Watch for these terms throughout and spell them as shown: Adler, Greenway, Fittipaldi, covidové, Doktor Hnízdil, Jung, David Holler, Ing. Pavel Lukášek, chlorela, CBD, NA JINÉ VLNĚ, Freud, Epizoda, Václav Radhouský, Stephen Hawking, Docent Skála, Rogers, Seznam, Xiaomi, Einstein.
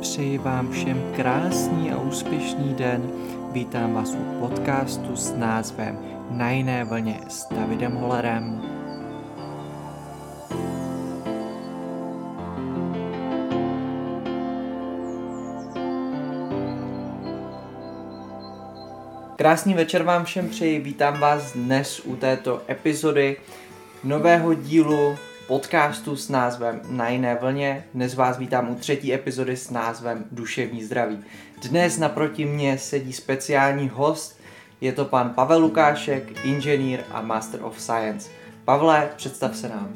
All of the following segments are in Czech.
Přeji vám všem krásný a úspěšný den. Vítám vás u podcastu s názvem Na jiné vlně s Davidem Hollerem. Krásný večer vám všem přeji, vítám vás dnes u této epizody nového dílu podcastu s názvem Na jiné vlně. Dnes vás vítám u třetí epizody s názvem Duševní zdraví. Dnes naproti mně sedí speciální host, je to pan Pavel Lukášek, inženýr a Master of Science. Pavle, představ se nám.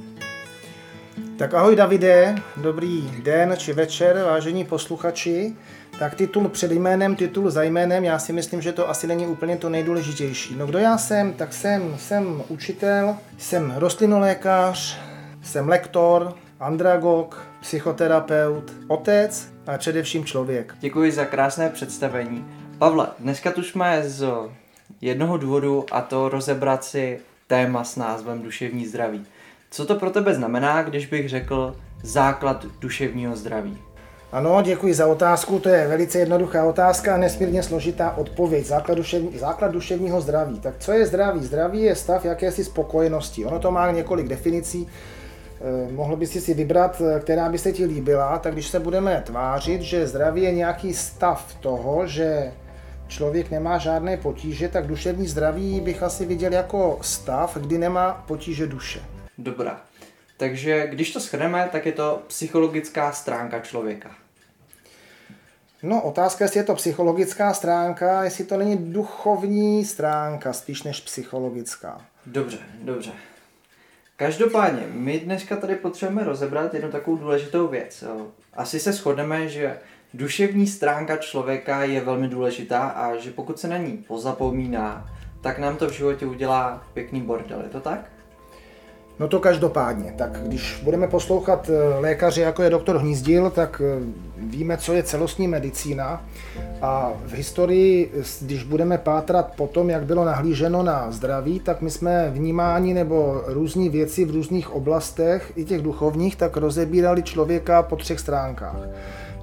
Tak ahoj Davide, dobrý den či večer, vážení posluchači. Tak titul před jménem, titul za jménem, já si myslím, že to asi není úplně to nejdůležitější. No kdo já jsem? Tak jsem učitel, jsem rostlinolékař, jsem lektor, andragog, psychoterapeut, otec a především člověk. Děkuji za krásné představení. Pavle, dneska tu jsme z jednoho důvodu, a to rozebrat si téma s názvem duševní zdraví. Co to pro tebe znamená, když bych řekl základ duševního zdraví? Ano, děkuji za otázku, to je velice jednoduchá otázka a nesmírně složitá odpověď. Základ duševního zdraví. Tak co je zdraví? Zdraví je stav jakési spokojenosti. Ono to má několik definicí, mohl bys si vybrat, která by se ti líbila. Tak když se budeme tvářit, že zdraví je nějaký stav toho, že člověk nemá žádné potíže, tak duševní zdraví bych asi viděl jako stav, kdy nemá potíže duše. Dobrá. Takže když to shrneme, tak je to psychologická stránka člověka. No, otázka, jestli je to psychologická stránka, jestli to není duchovní stránka, spíš než psychologická. Dobře. Každopádně, my dneska tady potřebujeme rozebrat jednu takovou důležitou věc. Asi se shodneme, že duševní stránka člověka je velmi důležitá a že pokud se na ní pozapomíná, tak nám to v životě udělá pěkný bordel, je to tak? No to každopádně. Tak když budeme poslouchat lékaře, jako je doktor Hnízdil, tak víme, co je celostní medicína. A v historii, když budeme pátrat po tom, jak bylo nahlíženo na zdraví, tak my jsme vnímání nebo různé věci v různých oblastech, i těch duchovních, tak rozebírali člověka po třech stránkách.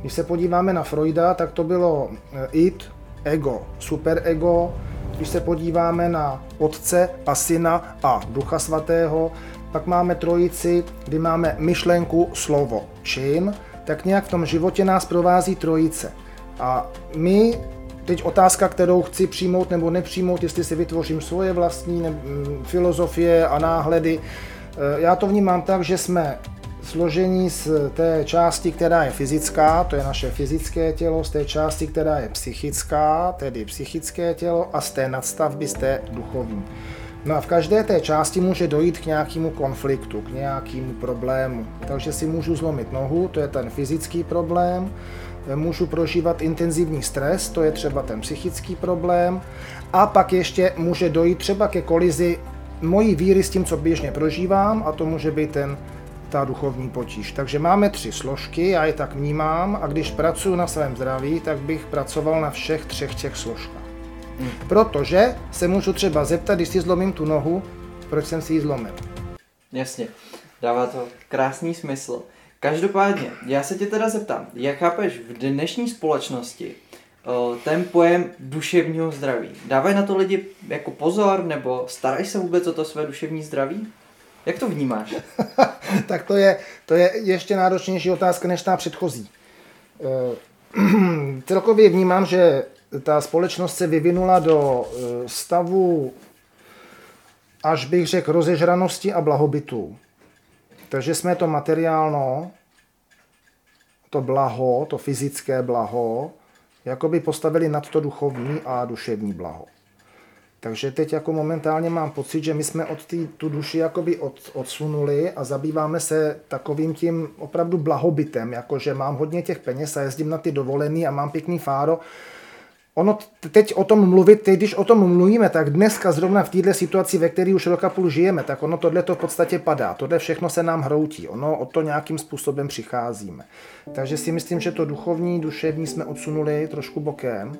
Když se podíváme na Freuda, tak to bylo id, ego, superego. Když se podíváme na Otce a Syna a Ducha Svatého, pak máme trojici, kdy máme myšlenku, slovo, čin, tak nějak v tom životě nás provází trojice. A my, teď otázka, kterou chci přijmout nebo nepřijmout, jestli si vytvořím svoje vlastní filozofie a náhledy, já to vnímám tak, že jsme složení z té části, která je fyzická, to je naše fyzické tělo, z té části, která je psychická, tedy psychické tělo, a z té nadstavby, z té duchovní. No a v každé té části může dojít k nějakému konfliktu, k nějakému problému. Takže si můžu zlomit nohu, to je ten fyzický problém, můžu prožívat intenzivní stres, to je třeba ten psychický problém, a pak ještě může dojít třeba ke kolizi mojí víry s tím, co běžně prožívám, a to může být ta duchovní potíž. Takže máme tři složky, já je tak vnímám, a když pracuji na svém zdraví, tak bych pracoval na všech třech těch složkách. Protože se můžu třeba zeptat, když si zlomím tu nohu, proč jsem si ji zlomil. Jasně, dává to krásný smysl. Každopádně, já se tě teda zeptám, jak chápeš v dnešní společnosti ten pojem duševního zdraví? Dávají na to lidi jako pozor, nebo starají se vůbec o to své duševní zdraví? Jak to vnímáš? Tak to je ještě náročnější otázka než ta předchozí. Celkově vnímám, že ta společnost se vyvinula do stavu, až bych řekl, rozežranosti a blahobytu. Takže jsme to materiálno, to blaho, to fyzické blaho, jakoby postavili nad to duchovní a duševní blaho. Takže teď jako momentálně mám pocit, že my jsme tu duši jakoby odsunuli a zabýváme se takovým tím opravdu blahobytem, jakože mám hodně těch peněz a jezdím na ty dovolený a mám pěkný fáro. Ono teď o tom mluvit, teď když o tom mluvíme, tak dneska zrovna v této situaci, ve které už roka půl žijeme, tak ono tohle to v podstatě padá, tohle všechno se nám hroutí, ono o to nějakým způsobem přicházíme. Takže si myslím, že to duševní jsme odsunuli trošku bokem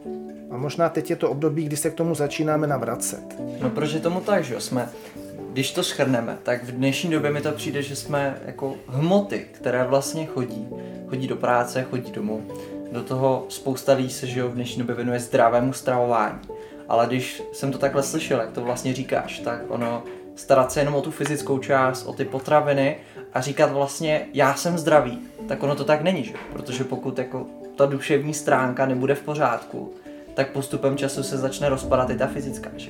a možná teď je to období, kdy se k tomu začínáme navracet. No proč je tomu tak, že jsme, když to shrneme, tak v dnešní době mi to přijde, že jsme jako hmoty, které vlastně chodí do práce, chodí domů. Do toho spousta lidí se, že v dnešní době věnuje zdravému stravování. Ale když jsem to takhle slyšel, jak to vlastně říkáš, tak ono starat se jenom o tu fyzickou část, o ty potraviny a říkat vlastně já jsem zdravý, tak ono to tak není, že? Protože pokud jako ta duševní stránka nebude v pořádku, tak postupem času se začne rozpadat i ta fyzická, že?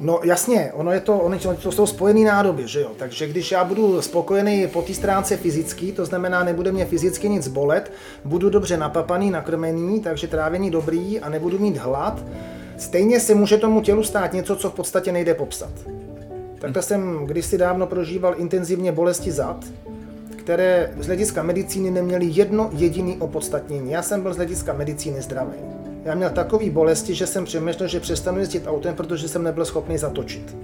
No jasně, ono je to jsou spojený nádoby, že jo? Takže když já budu spokojený po té stránce fyzický, to znamená, nebude mě fyzicky nic bolet, budu dobře napapaný, nakrmený, takže trávení dobrý a nebudu mít hlad, stejně se může tomu tělu stát něco, co v podstatě nejde popsat. Takhle jsem kdysi dávno prožíval intenzivně bolesti zad, které z hlediska medicíny neměly jedno jediné opodstatnění. Já jsem byl z hlediska medicíny zdravý. Já měl takový bolesti, že jsem přemýšlel, že přestanu jezdit autem, protože jsem nebyl schopný zatočit.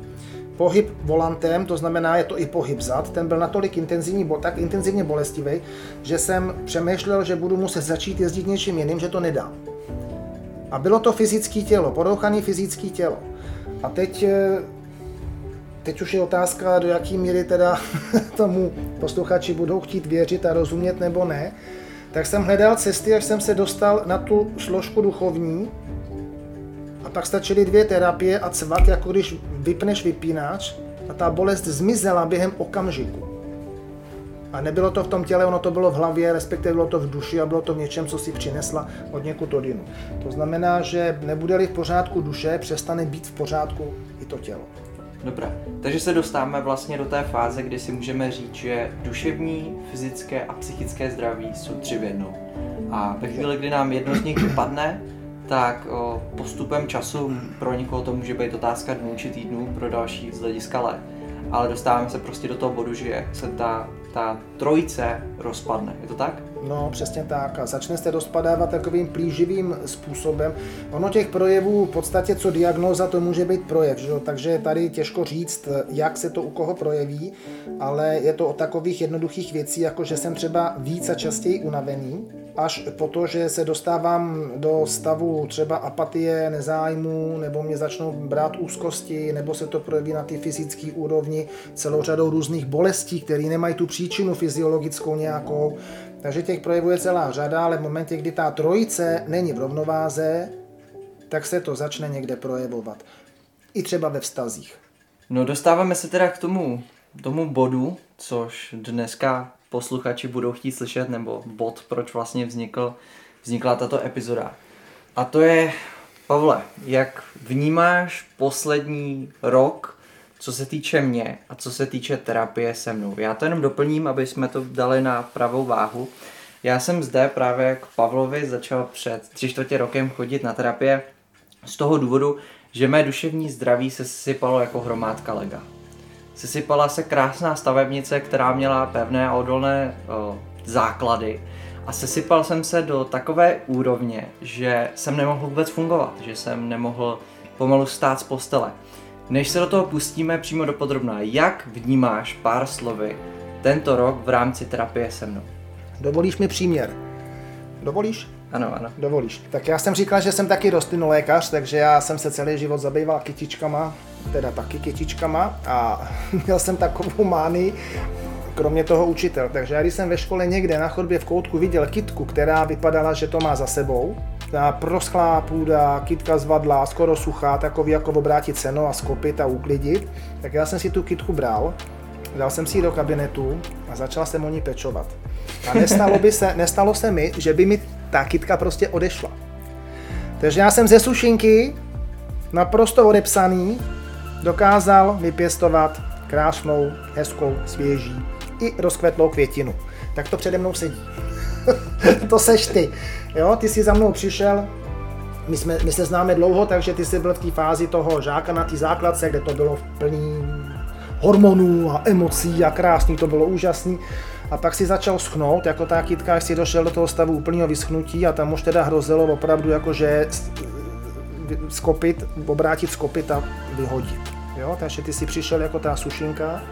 Pohyb volantem, to znamená, je to i pohyb zad, ten byl natolik intenzivní, tak intenzivně bolestivý, že jsem přemýšlel, že budu muset začít jezdit něčím jiným, že to nedám. A bylo to fyzické tělo, porouchané fyzické tělo. A teď už je otázka, do jaké míry teda tomu posluchači budou chtít věřit a rozumět nebo ne. Tak jsem hledal cesty, až jsem se dostal na tu složku duchovní a pak stačily 2 terapie a cvat, jako když vypneš vypínač a ta bolest zmizela během okamžiku. A nebylo to v tom těle, ono to bylo v hlavě, respektive bylo to v duši a bylo to v něčem, co si přinesla od někud odinu. To znamená, že nebude-li v pořádku duše, přestane být v pořádku i to tělo. Dobrá, takže se dostáváme vlastně do té fáze, kdy si můžeme říct, že duševní, fyzické a psychické zdraví jsou 3 v jednom. A ve chvíli, kdy nám jedno z nich vypadne, tak postupem času pro někoho to může být otázka dnů či týdnů, pro další z hlediska let. Ale dostáváme se prostě do toho bodu, že se ta trojice rozpadne, je to tak? No přesně tak a začne se rozpadávat takovým plíživým způsobem. Ono těch projevů v podstatě co diagnóza, to může být projev, že? Takže tady těžko říct, jak se to u koho projeví, ale je to o takových jednoduchých věcí, jako že jsem třeba víc a častěji unavený, až po to, že se dostávám do stavu třeba apatie, nezájmu, nebo mě začnou brát úzkosti, nebo se to projeví na ty fyzické úrovni celou řadou různých bolestí, které nemají tu příčinu fyziologickou nějakou. Takže těch projevů je celá řada, ale v momentě, kdy ta trojice není v rovnováze, tak se to začne někde projevovat. I třeba ve vztazích. No dostáváme se teda k tomu bodu, což dneska posluchači budou chtít slyšet, nebo bod, proč vlastně vznikla tato epizoda. A to je, Pavle, jak vnímáš poslední rok, co se týče mě a co se týče terapie se mnou. Já to jenom doplním, aby jsme to dali na pravou váhu. Já jsem zde právě k Pavlovi začal před 3/4 rokem chodit na terapie z toho důvodu, že mé duševní zdraví se sypalo jako hromádka lega. Sesypala se krásná stavebnice, která měla pevné a odolné základy a sesypal jsem se do takové úrovně, že jsem nemohl vůbec fungovat, že jsem nemohl pomalu stát z postele. Než se do toho pustíme přímo do podrobna, jak vnímáš pár slovy tento rok v rámci terapie se mnou? Dovolíš mi příměr? Dovolíš? Ano. Dovolíš. Tak já jsem říkal, že jsem taky rostlinolékař, takže já jsem se celý život zabýval kytičkama, teda taky kytičkama a měl jsem takovou mánii, kromě toho učitel. Takže já když jsem ve škole někde na chodbě v koutku viděl kytku, která vypadala, že to má za sebou, ta proschlá půda, kytka zvadlá, skoro suchá, takový jako obrátit seno a skopit a uklidit, tak já jsem si tu kytku bral, dal jsem si ji do kabinetu a začal jsem o ní pečovat. A nestalo se mi, že by mi ta kytka prostě odešla. Takže já jsem ze sušinky, naprosto odepsaný, dokázal vypěstovat krásnou, hezkou, svěží i rozkvetlou květinu. Tak to přede mnou sedí. To seš ty. Jo, ty jsi za mnou přišel, my se známe dlouho, takže ty jsi byl v té fázi toho žáka na té základce, kde to bylo plný hormonů a emocí a krásný, to bylo úžasný. A pak si začal schnout, jako ta kytka, až si došel do toho stavu úplného vyschnutí a tam už teda hrozilo opravdu, jakože skopit, obrátit skopit a vyhodit. Jo? Takže ty si přišel jako ta sušinka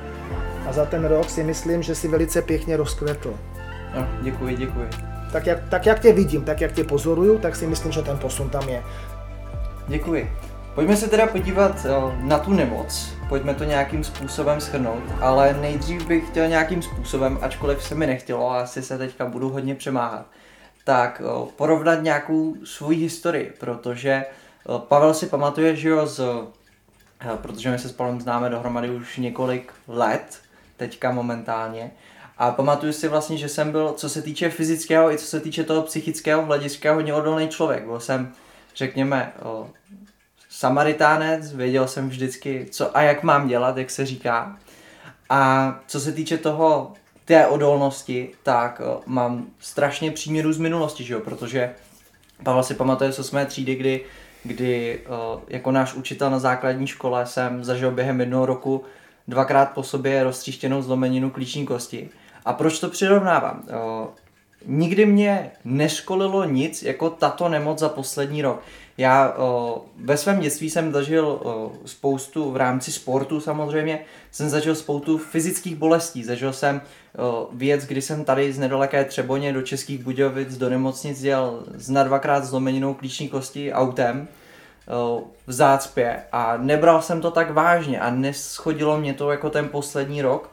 a za ten rok si myslím, že si velice pěkně rozkvetl. No, děkuji. Tak jak tě vidím, tak jak tě pozoruju, tak si myslím, že ten posun tam je. Děkuji. Pojďme se teda podívat na tu nemoc, pojďme to nějakým způsobem shrnout, ale nejdřív bych chtěl nějakým způsobem, ačkoliv se mi nechtělo a asi se teďka budu hodně přemáhat, tak porovnat nějakou svoji historii, protože Pavel si pamatuje, že jo, protože my se s Pavlem známe dohromady už několik let, teďka momentálně, a pamatuju si vlastně, že jsem byl, co se týče fyzického i co se týče toho psychického hlediska, hodně odolný člověk. Byl jsem, řekněme, samaritánec, věděl jsem vždycky, co a jak mám dělat, jak se říká. A co se týče toho, té odolnosti, tak mám strašně příměrů z minulosti, že jo? Protože Pavel si pamatuje z 8. třídy, kdy jako náš učitel na základní škole jsem zažil během jednoho roku 2krát po sobě roztříštěnou zlomeninu klíční kosti. A proč to přirovnávám? Nikdy mě neškolilo nic jako tato nemoc za poslední rok. Já ve svém dětství jsem zažil spoustu, v rámci sportu samozřejmě, jsem zažil spoustu fyzických bolestí. Zažil jsem věc, kdy jsem tady z nedaleké Třeboně do Českých Budějovic do nemocnic jel s na 2krát zlomeninou klíční kosti autem v zácpě a nebral jsem to tak vážně a neschodilo mě to jako ten poslední rok.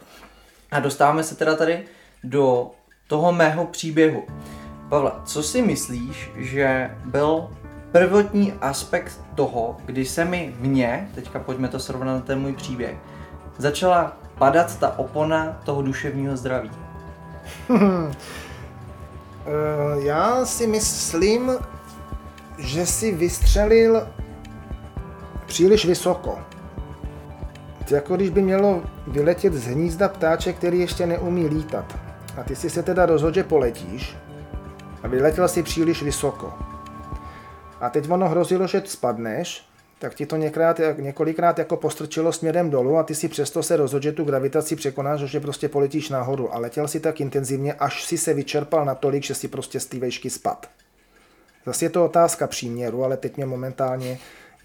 A dostáváme se teda tady do toho mého příběhu. Pavle, co si myslíš, že byl prvotní aspekt toho, kdy se mně, teďka pojďme to srovnat na ten můj příběh, začala padat ta opona toho duševního zdraví? Já si myslím, že si vystřelil příliš vysoko. Jako když by mělo vyletět z hnízda ptáček, který ještě neumí lítat. A ty si se teda rozhodl, že poletíš a vyletěl si příliš vysoko. A teď ono hrozilo, že spadneš, tak ti to několikrát jako postrčilo směrem dolů a ty si přesto se rozhodl, že tu gravitaci překonáš, že prostě poletíš nahoru. A letěl si tak intenzivně, až si se vyčerpal natolik, že si prostě z té vejšky spadl. Zase je to otázka příměru, ale teď mě momentálně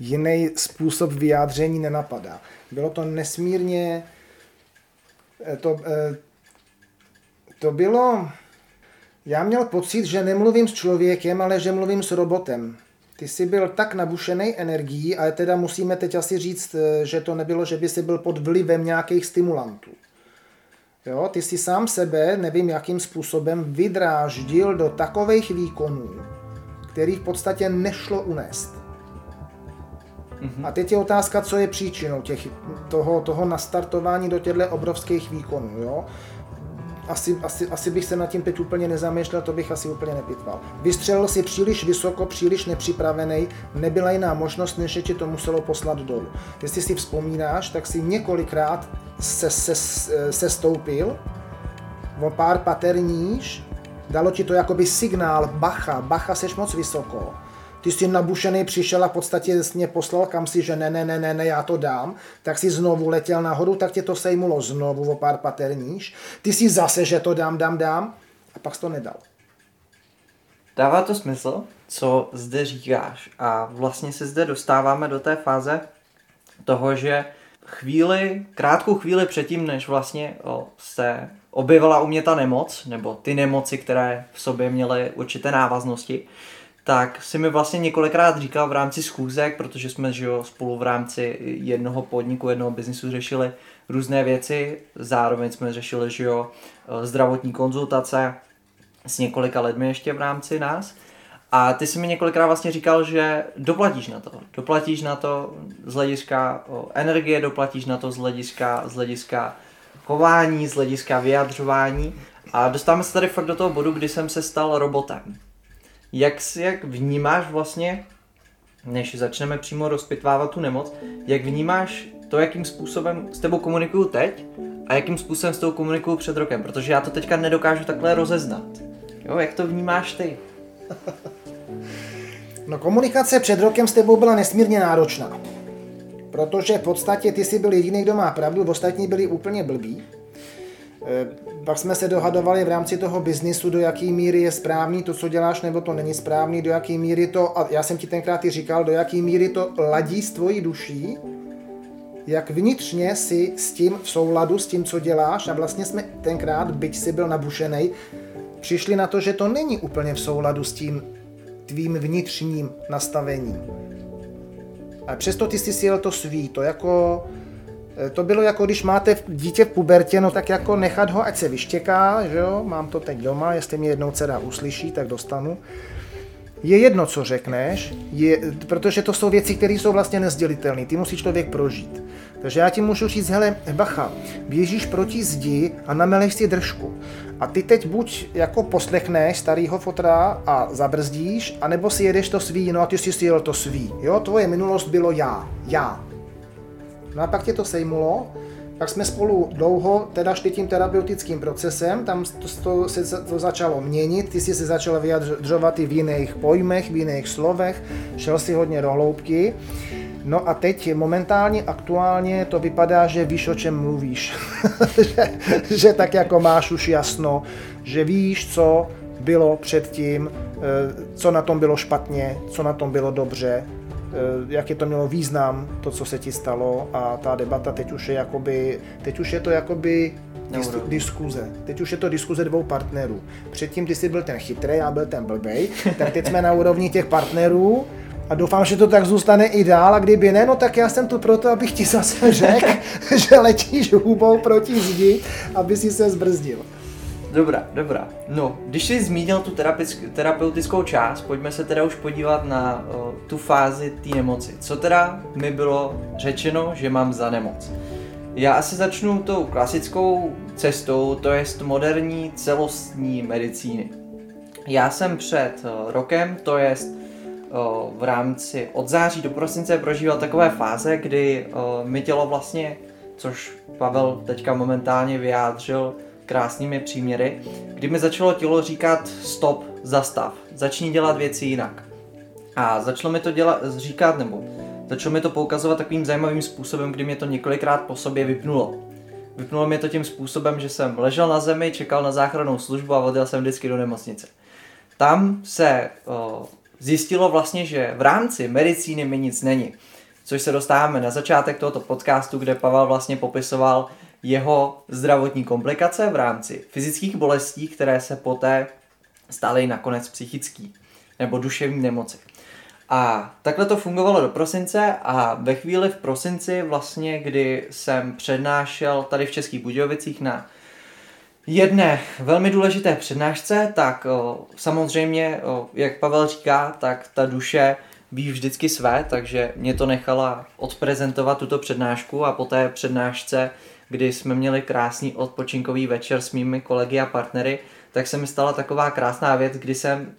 jiný způsob vyjádření nenapadá. Bylo to nesmírně... To bylo... Já měl pocit, že nemluvím s člověkem, ale že mluvím s robotem. Ty jsi byl tak nabušenej energií, a teda musíme teď asi říct, že to nebylo, že by jsi byl pod vlivem nějakých stimulantů. Jo, ty jsi sám sebe, nevím jakým způsobem, vydráždil do takových výkonů, který v podstatě nešlo unést. Mm-hmm. A teď je otázka, co je příčinou toho nastartování do těchto obrovských výkonů. Jo? Asi bych se nad tím teď úplně nezamýšlel, to bych asi úplně nepitval. Vystřelil si příliš vysoko, příliš nepřipravený, nebyla jiná možnost, než že ti to muselo poslat dolů. Jestli si vzpomínáš, tak si několikrát se stoupil, o pár pater níž, dalo ti to jakoby signál, bacha, seš moc vysoko. Ty jsi nabušený přišel a v podstatě jsi mě poslal kam si, že ne, já to dám, tak si znovu letěl nahoru, tak tě to sejmulo znovu o pár pater níž. Ty si zase, že to dám a pak jsi to nedal. Dává to smysl, co zde říkáš, a vlastně se zde dostáváme do té fáze toho, že krátkou chvíli předtím, než vlastně se objevila u mě ta nemoc, nebo ty nemoci, které v sobě měly určité návaznosti, tak si mi vlastně několikrát říkal v rámci schůzek, protože jsme spolu v rámci jednoho podniku, jednoho biznisu řešili různé věci, zároveň jsme řešili zdravotní konzultace s několika lidmi ještě v rámci nás. A ty jsi mi několikrát vlastně říkal, že doplatíš na to z hlediska energie, doplatíš na to z hlediska chování, z hlediska vyjadřování, a dostáváme se tady fakt do toho bodu, kdy jsem se stal robotem. Jak vnímáš vlastně, než začneme přímo rozpitvávat tu nemoc, jak vnímáš to, jakým způsobem s tebou komunikuju teď a jakým způsobem s tebou komunikuju před rokem, protože já to teďka nedokážu takhle rozeznat. Jo, jak to vnímáš ty? No, komunikace před rokem s tebou byla nesmírně náročná, protože v podstatě ty jsi byl jediný, kdo má pravdu, ostatní byli úplně blbí. Pak jsme se dohadovali v rámci toho biznisu, do jaký míry je správný to, co děláš, nebo to není správný, do jaký míry to, a já jsem ti tenkrát i říkal, do jaký míry to ladí s tvojí duší, jak vnitřně jsi s tím v souladu, s tím, co děláš, a vlastně jsme tenkrát, byť jsi byl nabušenej, přišli na to, že to není úplně v souladu s tím tvým vnitřním nastavením. A přesto ty jsi sjel to svý, to jako To bylo jako, když máte dítě v pubertě, no tak jako nechat ho, ať se vyštěká, že jo, mám to teď doma, jestli mě jednou dcera uslyší, tak dostanu. Je jedno, co řekneš, protože to jsou věci, které jsou vlastně nezdělitelné, ty musí člověk prožít. Takže já ti můžu říct, hele, bacha, běžíš proti zdi a nameleš si držku. A ty teď buď jako poslechneš starýho fotra a zabrzdíš, anebo si jedeš to svý, no a ty si jel to svý, jo, tvoje minulost bylo já. No a pak tě to sejmulo, pak jsme spolu dlouho, teda šli tím terapeutickým procesem, tam to začalo měnit, ty jsi se začal vyjadřovat i v jiných pojmech, v jiných slovech, šel si hodně do hloubky. No a teď momentálně, aktuálně to vypadá, že víš, o čem mluvíš, že tak jako máš už jasno, že víš, co bylo předtím, co na tom bylo špatně, co na tom bylo dobře, jaký to mělo význam, to, co se ti stalo, a ta debata teď už je to jakoby diskuze. Teď už je to diskuze dvou partnerů. Předtím ty jsi byl ten chytrý, já byl ten blbej, tak teď jsme na úrovni těch partnerů a doufám, že to tak zůstane i dál, a kdyby ne, no tak já jsem tu proto, abych ti zase řekl, že letíš hubou proti zdi, aby si se zbrzdil. Dobrá. No, když jsi zmínil tu terapeutickou část, pojďme se teda už podívat na tu fázi té nemoci. Co teda mi bylo řečeno, že mám za nemoc? Já asi začnu tou klasickou cestou, to jest moderní celostní medicíny. Já jsem před rokem, to jest v rámci od září do prosince prožíval takové fáze, kdy mi tělo vlastně, což Pavel teďka momentálně vyjádřil krásnými příměry, kdy mi začalo tělo říkat stop, zastav, začni dělat věci jinak. A začalo mi to začalo mi to poukazovat takovým zajímavým způsobem, kdy mě to několikrát po sobě vypnulo. Vypnulo mě to tím způsobem, že jsem ležel na zemi, čekal na záchrannou službu a odjel jsem vždycky do nemocnice. Tam se zjistilo vlastně, že v rámci medicíny mi nic není. Což se dostáváme na začátek tohoto podcastu, kde Pavel vlastně popisoval jeho zdravotní komplikace v rámci fyzických bolestí, které se poté staly nakonec psychický nebo duševní nemoci. A takhle to fungovalo do prosince a ve chvíli v prosinci vlastně, kdy jsem přednášel tady v Českých Budějovicích na jedné velmi důležité přednášce, tak samozřejmě, jak Pavel říká, tak ta duše ví vždycky své, takže mě to nechala odprezentovat tuto přednášku a po té přednášce, kdy jsme měli krásný odpočinkový večer s mými kolegy a partnery, tak se mi stala taková krásná věc, kdy jsem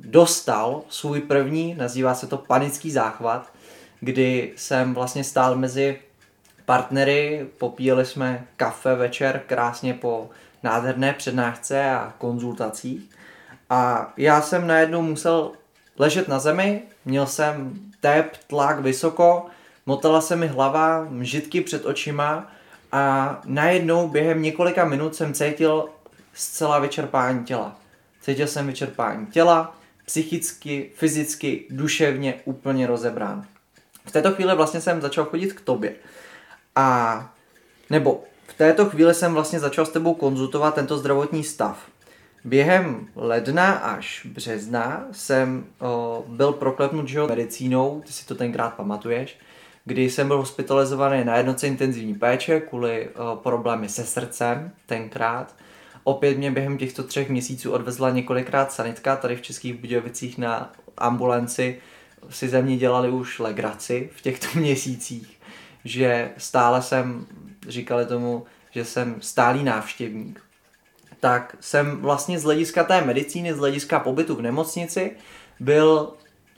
dostal svůj první, nazývá se to panický záchvat, kdy jsem vlastně stál mezi partnery, popíjeli jsme kafe večer krásně po nádherné přednášce a konzultacích a já jsem najednou musel ležet na zemi, měl jsem tep, tlak vysoko, motala se mi hlava, mžitky před očima a najednou během několika minut jsem cítil zcela vyčerpání těla. Cítil jsem vyčerpání těla, psychicky, fyzicky, duševně úplně rozebrán. V této chvíli vlastně jsem začal chodit k tobě. A nebo v této chvíli jsem vlastně začal s tebou konzultovat tento zdravotní stav. Během ledna až března jsem byl proklepnut medicínou, ty si to tenkrát pamatuješ, kdy jsem byl hospitalizovaný na jednotce intenzivní péče kvůli problémy se srdcem tenkrát. Opět mě během těchto 3 měsíců odvezla několikrát sanitka, tady v Českých Budějovicích na ambulanci si ze mě dělali už legraci v těchto měsících, že stále jsem, říkali tomu, že jsem stálý návštěvník. Tak jsem vlastně z hlediska té medicíny, z hlediska pobytu v nemocnici byl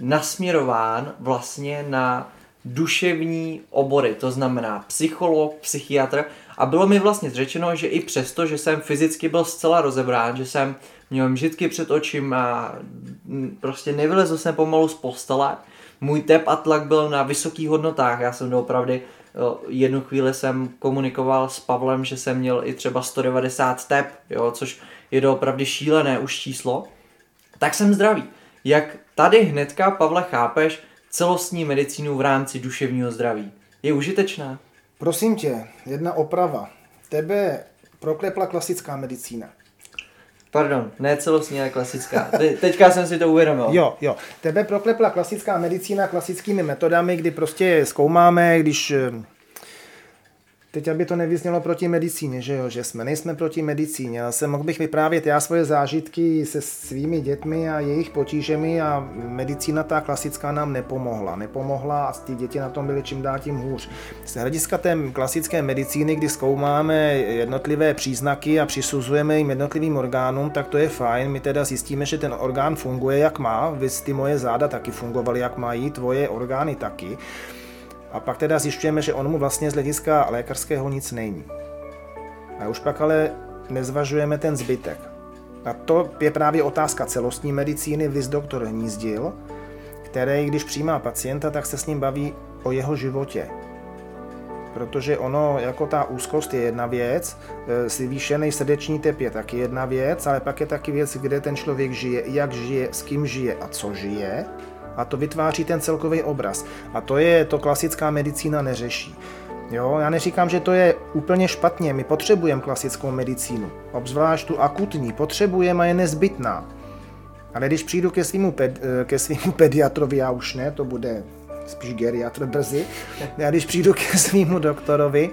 nasměrován vlastně na duševní obory, to znamená psycholog, psychiatr a bylo mi vlastně řečeno, že i přesto, že jsem fyzicky byl zcela rozebrán, že jsem měl mžitky před očima, prostě nevylezl jsem pomalu z postele, můj tep a tlak byl na vysokých hodnotách, já jsem doopravdy jednu chvíli jsem komunikoval s Pavlem, že jsem měl i třeba 190 tep, jo, což je doopravdy šílené už číslo, tak jsem zdravý. Jak tady hnedka, Pavle, chápeš celostní medicínu v rámci duševního zdraví? Je užitečná? Prosím tě, jedna oprava. Tebe proklepla klasická medicína. Pardon, ne celostní, ale klasická. Teďka jsem si to uvědomil. Jo. Tebe proklepla klasická medicína klasickými metodami, kdy prostě zkoumáme, když Teď, aby to nevyznělo proti medicíně, že jo, že nejsme proti medicíně. Mohl bych vyprávět já svoje zážitky se svými dětmi a jejich potížemi a medicína ta klasická nám nepomohla a ty děti na tom byly čím dál tím hůř. Z hlediska té klasické medicíny, kdy zkoumáme jednotlivé příznaky a přisuzujeme jim jednotlivým orgánům, tak to je fajn, my teda zjistíme, že ten orgán funguje jak má, viz ty moje záda taky fungovaly jak mají, tvoje orgány taky. A pak teda zjišťujeme, že on mu vlastně z hlediska lékařského nic není. A už pak ale nezvažujeme ten zbytek. A to je právě otázka celostní medicíny, viz doktor Hnízdil, který, když přijímá pacienta, tak se s ním baví o jeho životě. Protože ono, jako ta úzkost je jedna věc, zvýšený srdeční tep je taky jedna věc, ale pak je taky věc, kde ten člověk žije, jak žije, s kým žije a co žije. A to vytváří ten celkový obraz. A to je to klasická medicína neřeší. Jo, já neříkám, že to je úplně špatně, my potřebujeme klasickou medicínu, obzvlášť tu akutní, potřebujeme a je nezbytná. Ale když přijdu ke svému pediatrovi, já už ne, to bude spíš geriatr brzy, já když přijdu ke svému doktorovi,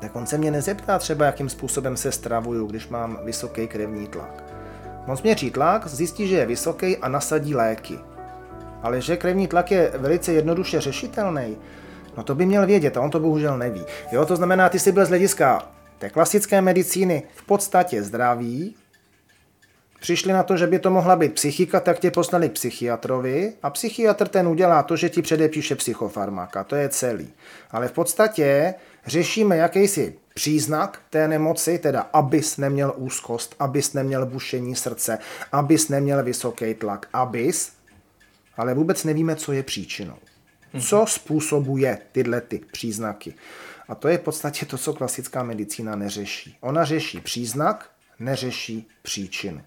tak on se mě nezeptá třeba, jakým způsobem se stravuju, když mám vysoký krevní tlak. On změří tlak, zjistí, že je vysoký a nasadí léky. Ale že krevní tlak je velice jednoduše řešitelný, no to by měl vědět a on to bohužel neví. Jo, to znamená, ty jsi byl z hlediska té klasické medicíny v podstatě zdravý, přišli na to, že by to mohla být psychika, tak tě poslali k psychiatrovi a psychiatr ten udělá to, že ti předepíše psychofarmaka, to je celý. Ale v podstatě řešíme jakýsi příznak té nemoci, teda abys neměl úzkost, abys neměl bušení srdce, abys neměl vysoký tlak, ale vůbec nevíme, co je příčinou. Co způsobuje tyhle ty příznaky. A to je v podstatě to, co klasická medicína neřeší. Ona řeší příznak, neřeší příčinu.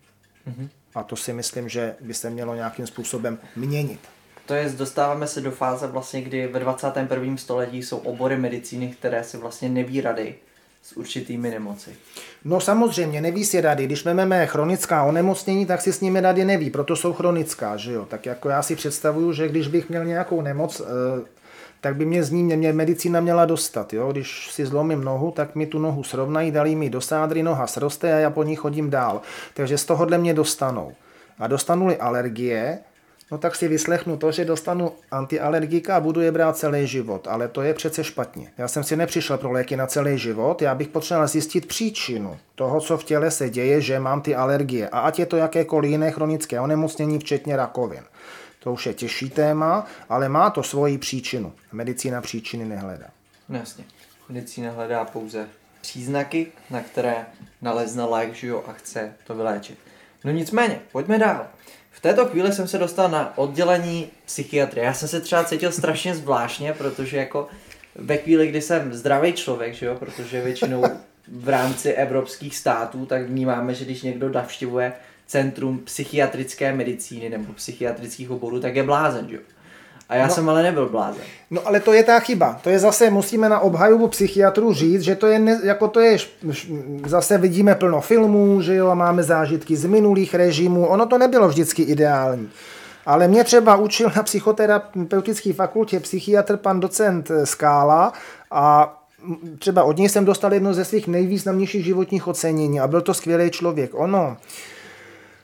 A to si myslím, že by se mělo nějakým způsobem měnit. To je, dostáváme se do fáze vlastně, kdy ve 21. století jsou obory medicíny, které si vlastně neví rady s určitými nemoci. No samozřejmě, neví si rady. Když máme chronická onemocnění, tak si s nimi rady neví, proto jsou chronická, že jo. Tak jako já si představuju, že když bych měl nějakou nemoc, tak by mě z ní medicína měla dostat, jo. Když si zlomím nohu, tak mi tu nohu srovnají, dali mi do sádry, noha sroste a já po ní chodím dál. Takže z tohohle mě dostanou. A dostanuli alergie, no tak si vyslechnu to, že dostanu antialergika a budu je brát celý život, ale to je přece špatně. Já jsem si nepřišel pro léky na celý život, já bych potřeboval zjistit příčinu toho, co v těle se děje, že mám ty alergie. A ať je to jakékoliv jiné chronické onemocnění, včetně rakovin. To už je těžší téma, ale má to svoji příčinu. Medicína příčiny nehledá. No jasně, medicína hledá pouze příznaky, na které nalezne lék, že jo, a chce to vyléčit. No nicméně, pojďme dál. V této chvíli jsem se dostal na oddělení psychiatrie. Já jsem se třeba cítil strašně zvláštně, protože jako ve chvíli, kdy jsem zdravý člověk, že jo, protože většinou v rámci evropských států, tak vnímáme, že když někdo navštěvuje centrum psychiatrické medicíny nebo psychiatrických oborů, tak je blázen, že jo. A já jsem ale nebyl blázen. No ale to je ta chyba. To je zase, musíme na obhajobu psychiatrů říct, že to je, zase vidíme plno filmů, že jo, máme zážitky z minulých režimů. Ono to nebylo vždycky ideální. Ale mě třeba učil na psychoterapeutické fakultě psychiatr pan docent Skála a třeba od něj jsem dostal jedno ze svých nejvýznamnějších životních ocenění a byl to skvělý člověk.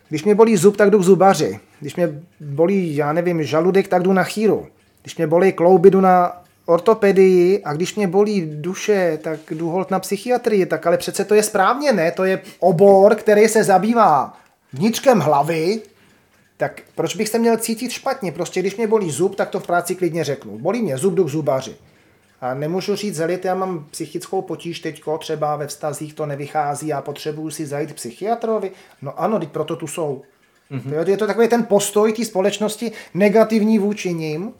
Když mě bolí zub, tak jdu k zubaři. Když mě bolí, já nevím, žaludek, tak jdu na chýru. Když mě bolí klouby, jdu na ortopedii a když mě bolí duše, tak jdu holt na psychiatrii. Tak ale přece to je správně, ne? To je obor, který se zabývá vnitřkem hlavy. Tak proč bych se měl cítit špatně? Prostě když mě bolí zub, tak to v práci klidně řeknu. Bolí mě zub, jdu k zubaři. A nemůžu říct, zelit, já mám psychickou potíž teďko, třeba ve vztazích to nevychází, já potřebuju si zajít psychiatrovi. No ano, teď proto tu jsou. Je to takový ten postoj té společnosti negativní vůči nim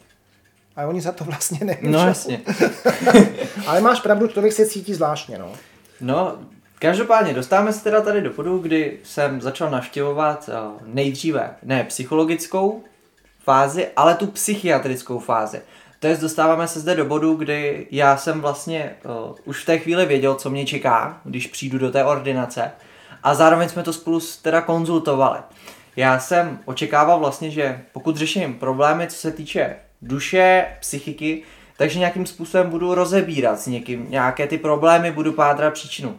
a oni za to vlastně nemůžou. No jasně. Ale máš pravdu, člověk se cítí zvláštně. No, každopádně dostáváme se teda tady do bodu, kdy jsem začal navštěvovat nejdříve, ne psychologickou fázi, ale tu psychiatrickou fázi. To jest dostáváme se zde do bodu, kdy já jsem vlastně už v té chvíli věděl, co mě čeká, když přijdu do té ordinace a zároveň jsme to spolu teda konzultovali. Já jsem očekával vlastně, že pokud řeším problémy, co se týče duše, psychiky, takže nějakým způsobem budu rozebírat s někým nějaké ty problémy, budu pátrat příčinu.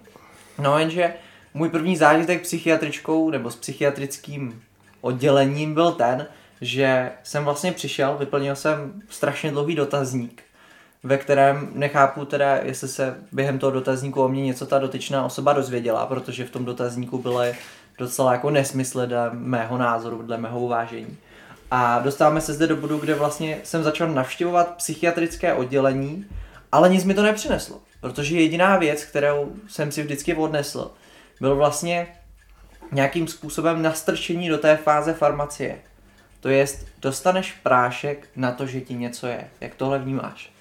No jenže můj první zážitek psychiatričkou nebo s psychiatrickým oddělením byl ten, že jsem vlastně přišel, vyplnil jsem strašně dlouhý dotazník, ve kterém nechápu teda, jestli se během toho dotazníku o mě něco ta dotyčná osoba dozvěděla, protože v tom dotazníku byly docela jako nesmysly dle mého názoru, dle mého uvážení. A dostáváme se zde do bodu, kde vlastně jsem začal navštěvovat psychiatrické oddělení, ale nic mi to nepřineslo, protože jediná věc, kterou jsem si vždycky odnesl, byl vlastně nějakým způsobem nastrčení do té fáze farmacie. To jest, dostaneš prášek na to, že ti něco je. Jak tohle vnímáš?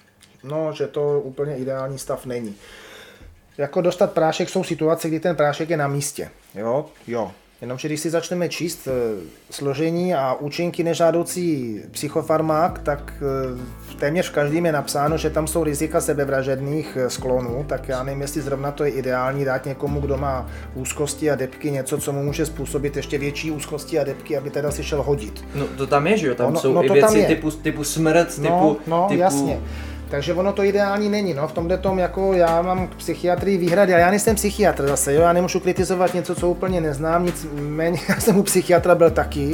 No, že to úplně ideální stav není. Jako dostat prášek jsou situace, kdy ten prášek je na místě. Jo. Jenomže když si začneme číst složení a účinky nežádoucí psychofarmák, tak téměř v každém je napsáno, že tam jsou rizika sebevražedných sklonů, tak já nevím, jestli zrovna to je ideální dát někomu, kdo má úzkosti a depky, něco, co mu může způsobit ještě větší úzkosti a depky, aby teda si šel hodit. No to tam je, že jo? Tam jsou i věci typu smrt, typu... Jasně. Takže ono to ideální není, no, v tomhle tom jako já mám k psychiatrii výhrady, ale já nejsem psychiatr zase, jo, já nemůžu kritizovat něco, co úplně neznám, nicméně já jsem u psychiatra byl taky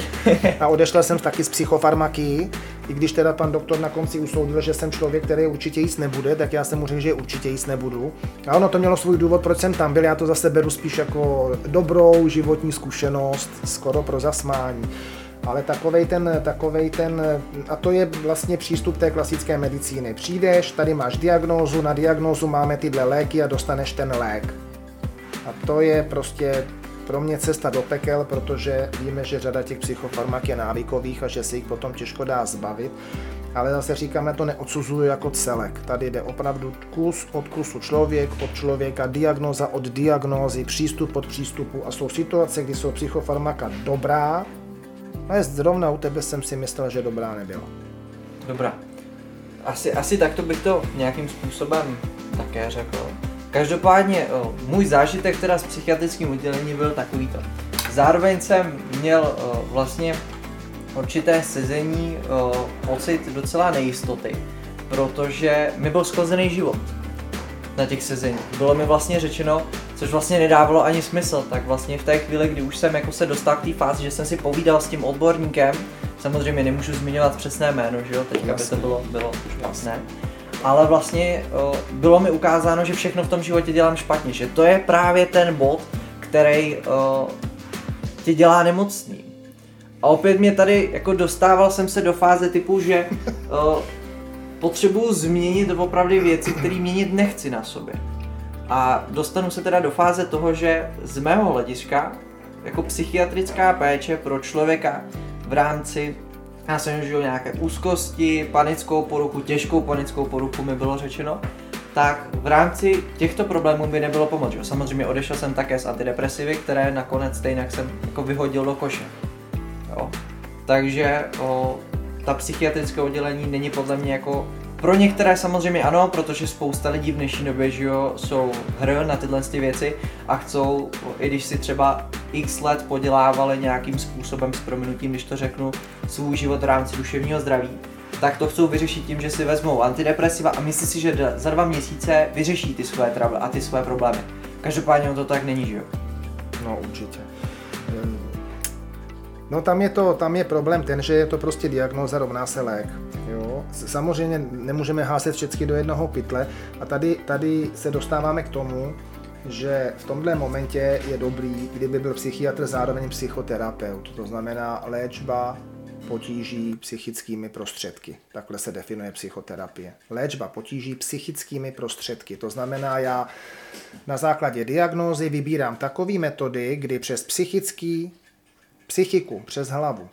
a odešel jsem taky z psychofarmaky, i když teda pan doktor na konci usoudil, že jsem člověk, který určitě jíst nebude, tak já jsem mu řekl, že určitě jíst nebudu. A ono to mělo svůj důvod, proč jsem tam byl, já to zase beru spíš jako dobrou životní zkušenost, skoro pro zasmání. Ale takovej ten, a to je vlastně přístup té klasické medicíny. Přijdeš, tady máš diagnózu, na diagnózu máme tyhle léky a dostaneš ten lék. A to je prostě pro mě cesta do pekel, protože víme, že řada těch psychofarmak je návykových a že se jich potom těžko dá zbavit. Ale zase říkáme, to neodsuzuju jako celek. Tady jde opravdu kus od kusu, člověk od člověka, diagnóza od diagnózy, přístup od přístupu. A jsou situace, kdy jsou psychofarmaka dobrá, ale zrovna u tebe jsem si myslel, že dobrá nebyla. Dobrá. Asi takto bych to nějakým způsobem také řekl. Každopádně můj zážitek teda s psychiatrickým oddělením byl takovýto. Zároveň jsem měl vlastně určité sezení, pocit docela nejistoty, protože mi byl shozený život na těch sezeních. Bylo mi vlastně řečeno, což vlastně nedávalo ani smysl, tak vlastně v té chvíli, kdy už jsem jako se dostal k té fázi, že jsem si povídal s tím odborníkem, samozřejmě nemůžu zmiňovat přesné jméno, že jo, teďka by to bylo špatné, ale vlastně bylo mi ukázáno, že všechno v tom životě dělám špatně, že to je právě ten bod, který tě dělá nemocný. A opět mě tady, jako dostával jsem se do fáze typu, že potřebuju změnit opravdu věci, které měnit nechci na sobě. A dostanu se teda do fáze toho, že z mého hlediska, jako psychiatrická péče pro člověka v rámci, já jsem žil nějaké úzkosti, panickou poruchu, těžkou panickou poruchu mi bylo řečeno, tak v rámci těchto problémů by nebylo pomoc. Samozřejmě odešel jsem také z antidepresivy, které nakonec stejně jsem jako vyhodil do koše. Jo? Takže ta psychiatrické oddělení není podle mě jako... Pro některé samozřejmě ano, protože spousta lidí v dnešní době, že jo, jsou hr na tyhle věci a chcou, i když si třeba x let podělávali nějakým způsobem, s prominutím, když to řeknu, svůj život v rámci duševního zdraví, tak to chcou vyřešit tím, že si vezmou antidepresiva a myslí si, že za 2 měsíce vyřeší ty své trable a ty své problémy. Každopádně to tak není, že jo? No určitě. No tam je problém ten, že je to prostě diagnóza rovná se lék. Jo? Samozřejmě nemůžeme házet všechny do jednoho pytle a tady se dostáváme k tomu, že v tomhle momentě je dobrý, kdyby byl psychiatr zároveň psychoterapeut, to znamená léčba potíží psychickými prostředky. Takhle se definuje psychoterapie. Léčba potíží psychickými prostředky. To znamená, já na základě diagnózy vybírám takové metody, kdy přes psychiku přes hlavu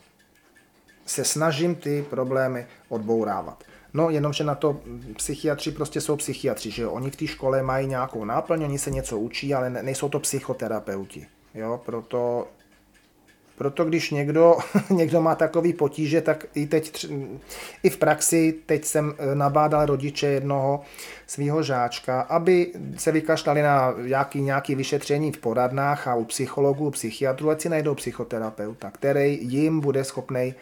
se snažím ty problémy odbourávat. No jenomže na to psychiatři prostě jsou psychiatři, že jo? Oni v té škole mají nějakou náplň, oni se něco učí, ale nejsou to psychoterapeuti, jo? Proto Proto když někdo má takový potíže, tak i teď, i v praxi, teď jsem nabádal rodiče jednoho svého žáčka, aby se vykašlali na nějaké vyšetření v poradnách a u psychologů, psychiatrů, ať si najdou psychoterapeuta, který jim bude schopnej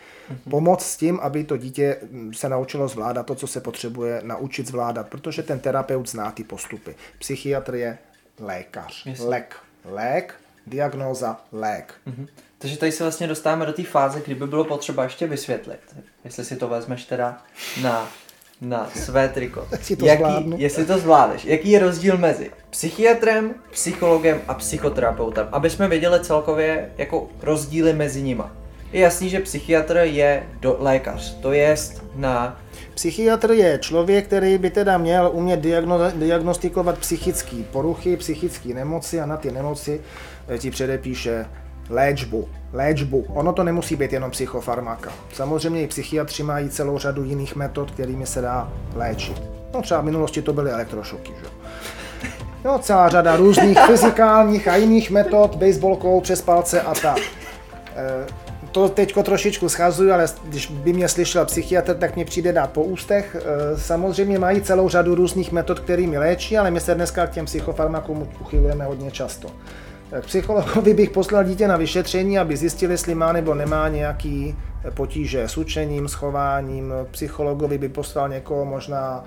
pomoct s tím, aby to dítě se naučilo zvládat to, co se potřebuje naučit zvládat, protože ten terapeut zná ty postupy. Psychiatr je lékař. Yes. Lék, diagnóza, lék. Mm-hmm. Takže tady se vlastně dostáváme do té fáze, kdy by bylo potřeba ještě vysvětlit, jestli si to vezmeš teda na své triko. Jestli to zvládneš. Jaký je rozdíl mezi psychiatrem, psychologem a psychoterapeutem, aby jsme věděli celkově jako rozdíly mezi nima. Je jasný, že psychiatr je lékař, to jest na... Psychiatr je člověk, který by teda měl umět diagnostikovat psychické poruchy, psychické nemoci a na ty nemoci ti předepíše léčbu. Ono to nemusí být jenom psychofarmaka. Samozřejmě i psychiatři mají celou řadu jiných metod, kterými se dá léčit. No třeba v minulosti to byly elektrošoky, že? No celá řada různých fyzikálních a jiných metod, baseballkou přes palce a tak. To teďko trošičku schazuju, ale když by mě slyšel psychiatr, tak mě přijde dát po ústech. Samozřejmě mají celou řadu různých metod, kterými léčí, ale my se dneska k těm psychofarmakům uchylujeme hodně často. K psychologovi bych poslal dítě na vyšetření, aby zjistil, jestli má nebo nemá nějaký potíže s učením, s chováním. Psychologovi by poslal někoho, možná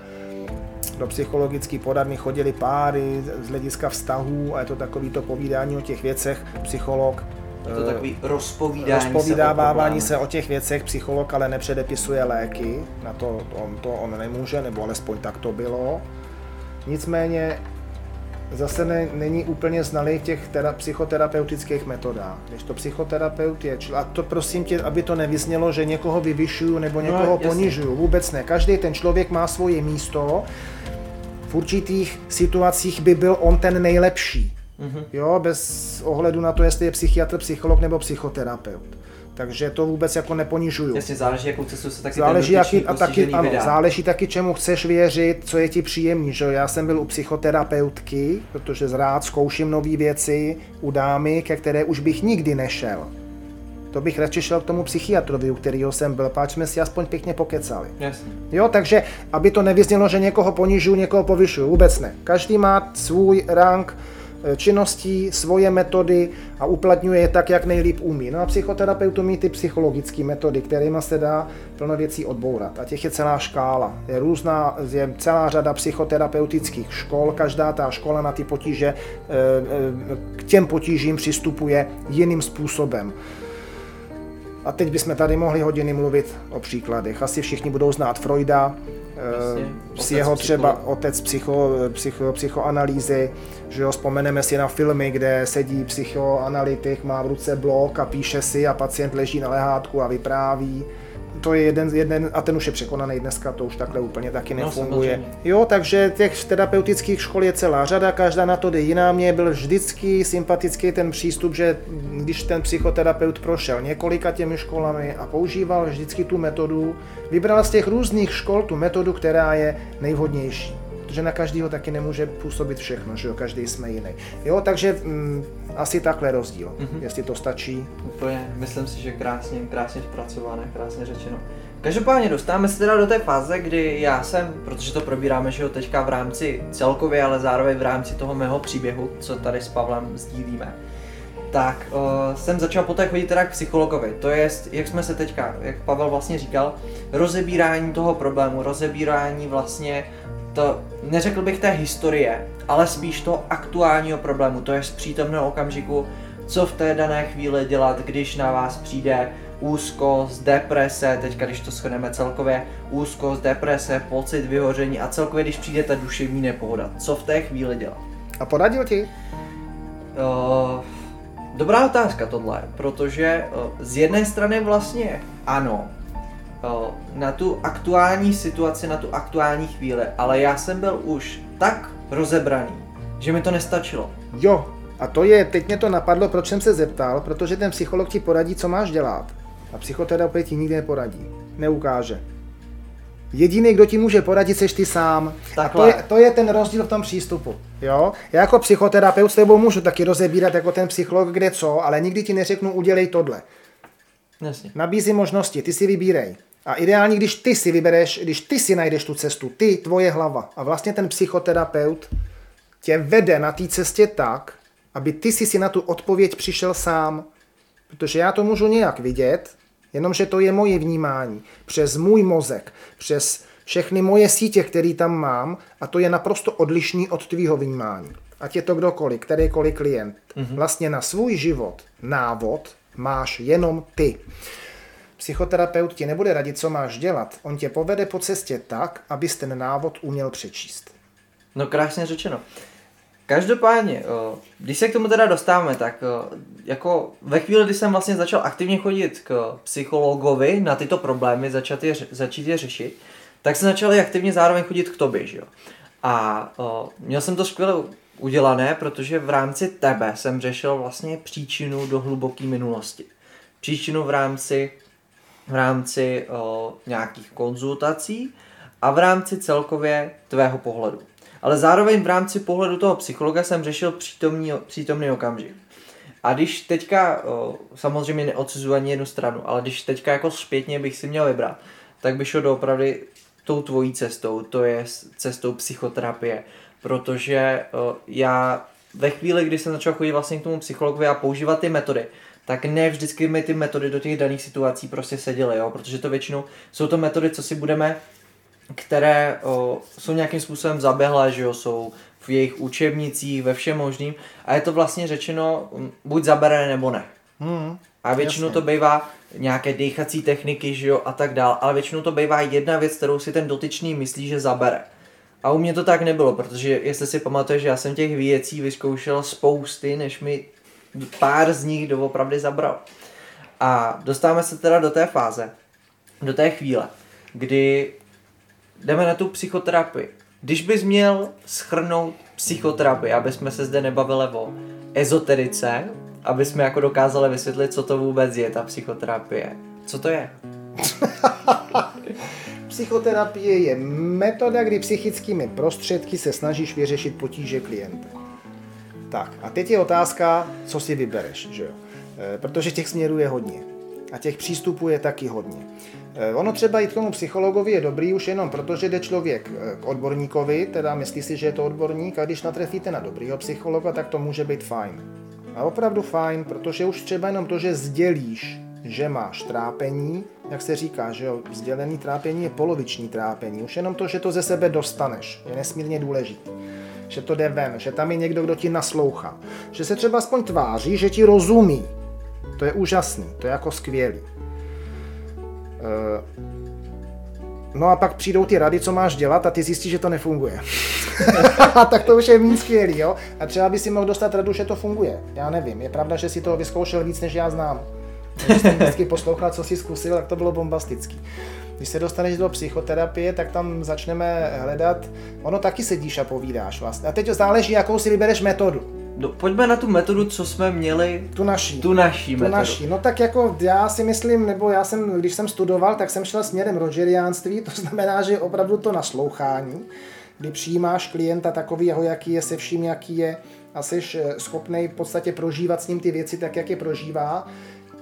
do psychologické poradny chodili páry z hlediska vztahů a je to takovýto povídání o těch věcech. Psycholog je to takový rozpovídávání se o těch věcech, psycholog ale nepředepisuje léky, na to on nemůže, nebo alespoň tak to bylo. Nicméně zase není úplně znalý v těch psychoterapeutických metodách. Když to psychoterapeut je člověk, a to prosím tě, aby to nevyznělo, že někoho vyvyšuju nebo někoho ponižuju, vůbec ne. Každý ten člověk má svoje místo, v určitých situacích by byl on ten nejlepší. Mm-hmm. Jo, bez ohledu na to, jestli je psychiatr, psycholog nebo psychoterapeut. Takže to vůbec jako neponižuju. Jasně, záleží, jakou cestu se taky záleží taky, čemu chceš věřit, co je ti příjemný, že jo. Já jsem byl u psychoterapeutky, protože rád zkouším nové věci u dámy, ke které už bych nikdy nešel. To bych radši šel k tomu psychiatrovi, u kterého jsem byl, páč jsme si aspoň pěkně pokecali. Jasně. Jo, takže, aby to nevyznělo, že někoho ponižuju, někoho povyšuju, vůbec ne. Každý má svůj rank činností, svoje metody a uplatňuje je tak, jak nejlíp umí. No a psychoterapeutu umí ty psychologické metody, kterými se dá plno věcí odbourat. A těch je celá škála. Je celá řada psychoterapeutických škol, každá ta škola na ty potíže, k těm potížím přistupuje jiným způsobem. A teď bychom tady mohli hodiny mluvit o příkladech. Asi všichni budou znát Freuda, s jeho třeba otec psychoanalýzy, že jo, vzpomeneme si na filmy, kde sedí psychoanalytik, má v ruce blok a píše si a pacient leží na lehátku a vypráví. To je jeden a ten už je překonaný dneska, to už takhle úplně taky nefunguje. Jo, takže těch terapeutických škol je celá řada, každá na to jde jiná. Mně byl vždycky sympatický ten přístup, že když ten psychoterapeut prošel několika těmi školami a používal vždycky tu metodu, vybral z těch různých škol tu metodu, která je nejvhodnější. Protože na každého taky nemůže působit všechno, že jo, každý jsme jiný. Jo, takže asi takhle rozdíl, jestli to stačí. Úplně, myslím si, že krásně zpracované, krásně řečeno. Každopádně dostáváme se teda do té fáze, kdy já jsem, protože to probíráme, že jo, teďka v rámci celkově, ale zároveň v rámci toho mého příběhu, co tady s Pavlem sdílíme, tak jsem začal poté chodit teda k psychologovi, to jest, jak jsme se teďka, jak Pavel vlastně říkal, rozebírání toho problému, rozebírání vlastně to, neřekl bych té historie, ale spíš toho aktuálního problému, to je z přítomného okamžiku, co v té dané chvíli dělat, když na vás přijde úzkost, deprese, teďka když to shodneme celkově, úzkost, deprese, pocit vyhoření a celkově když přijde ta duševní nepohoda, co v té chvíli dělat. A poradil ti? Dobrá otázka tohle, protože z jedné strany vlastně ano, na tu aktuální situaci, na tu aktuální chvíli, ale já jsem byl už tak rozebraný, že mi to nestačilo. Jo, a to je, teď mě to napadlo, proč jsem se zeptal, protože ten psycholog ti poradí, co máš dělat. A psychoterapeut ti nikdy neporadí, neukáže. Jediný, kdo ti může poradit, seš ty sám. A to je ten rozdíl v tom přístupu. Jo? Já jako psychoterapeut s tebou můžu taky rozebírat jako ten psycholog kde co, ale nikdy ti neřeknu udělej tohle. Jasně. Nabízím možnosti, ty si vybírej. A ideální, když ty si vybereš, když ty si najdeš tu cestu, ty, tvoje hlava. A vlastně ten psychoterapeut tě vede na té cestě tak, aby ty si na tu odpověď přišel sám. Protože já to můžu nějak vidět, jenomže to je moje vnímání, přes můj mozek, přes všechny moje sítě, které tam mám, a to je naprosto odlišný od tvýho vnímání. Ať je to kdokoliv, kterýkoliv klient. Mm-hmm. Vlastně na svůj život návod máš jenom ty. Psychoterapeut ti nebude radit, co máš dělat. On tě povede po cestě tak, abys ten návod uměl přečíst. No krásně řečeno. Každopádně, když se k tomu teda dostáváme, tak jako ve chvíli, kdy jsem vlastně začal aktivně chodit k psychologovi na tyto problémy, začít je řešit, tak jsem začal i aktivně zároveň chodit k tobě, že jo. A měl jsem to skvěle udělané, protože v rámci tebe jsem řešil vlastně příčinu do hluboké minulosti. Příčinu v rámci nějakých konzultací a v rámci celkově tvého pohledu. Ale zároveň v rámci pohledu toho psychologa jsem řešil přítomný okamžik. A když teďka, samozřejmě neodsuzuji ani jednu stranu, ale když teďka jako zpětně bych si měl vybrat, tak by šel doopravdy tou tvojí cestou, to je cestou psychoterapie. Protože já ve chvíli, kdy jsem začal chodit vlastně k tomu psychologovi a používat ty metody, tak ne vždycky mi ty metody do těch daných situací prostě seděly, jo? Protože to většinou jsou to metody, co si budeme... které jsou nějakým způsobem zaběhlé, že jo, jsou v jejich učebnicích, ve všem možným, a je to vlastně řečeno buď zabere, nebo ne. A většinou jasně. To bývá nějaké dýchací techniky, že jo, a tak dál, ale většinou to bývá jedna věc, kterou si ten dotyčný myslí, že zabere. A u mě to tak nebylo, protože jestli si pamatuješ, že já jsem těch věcí vyzkoušel spousty, než mi pár z nich doopravdy zabral. A dostáváme se teda do té fáze, do té chvíle, kdy jdeme na tu psychoterapii. Když bys měl shrnout psychoterapii, aby jsme se zde nebavili o ezoterice, aby jsme jako dokázali vysvětlit, co to vůbec je, ta psychoterapie. Co to je? Psychoterapie je metoda, kdy psychickými prostředky se snažíš vyřešit potíže klienta. Tak, a teď je otázka, co si vybereš, že jo? Protože těch směrů je hodně. A těch přístupů je taky hodně. Ono třeba jít k tomu psychologovi je dobrý už jenom proto, že jde člověk k odborníkovi, teda myslí si, že je to odborník, a když natrefíte na dobrýho psychologa, tak to může být fajn. A opravdu fajn, protože už třeba jenom to, že sdělíš, že máš trápení, jak se říká, že jo, sdělený trápení je poloviční trápení, už jenom to, že to ze sebe dostaneš, je nesmírně důležité. Že to jde ven, že tam je někdo, kdo ti naslouchá, že se třeba aspoň tváří, že ti rozumí. To je úžasný, to je jako skvělý. No a pak přijdou ty rady, co máš dělat, a ty zjistíš, že to nefunguje. A tak to už je méně skvělý, jo? A třeba by si mohl dostat radu, že to funguje. Já nevím, je pravda, že si toho vyzkoušel víc, než já znám. Když jsem vždycky poslouchal, co si zkusil, tak to bylo bombastický. Když se dostaneš do psychoterapie, tak tam začneme hledat, ono taky sedíš a povídáš vlastně. A teď záleží, jakou si vybereš metodu. No, pojďme na tu metodu, co jsme měli, tu naší metodu. No tak jako já si myslím, nebo já jsem, když jsem studoval, tak jsem šel směrem rogeriánství, to znamená, že opravdu to naslouchání, kdy přijímáš klienta takovýho, jaký je, se vším, jaký je, a jsi schopnej v podstatě prožívat s ním ty věci tak, jak je prožívá,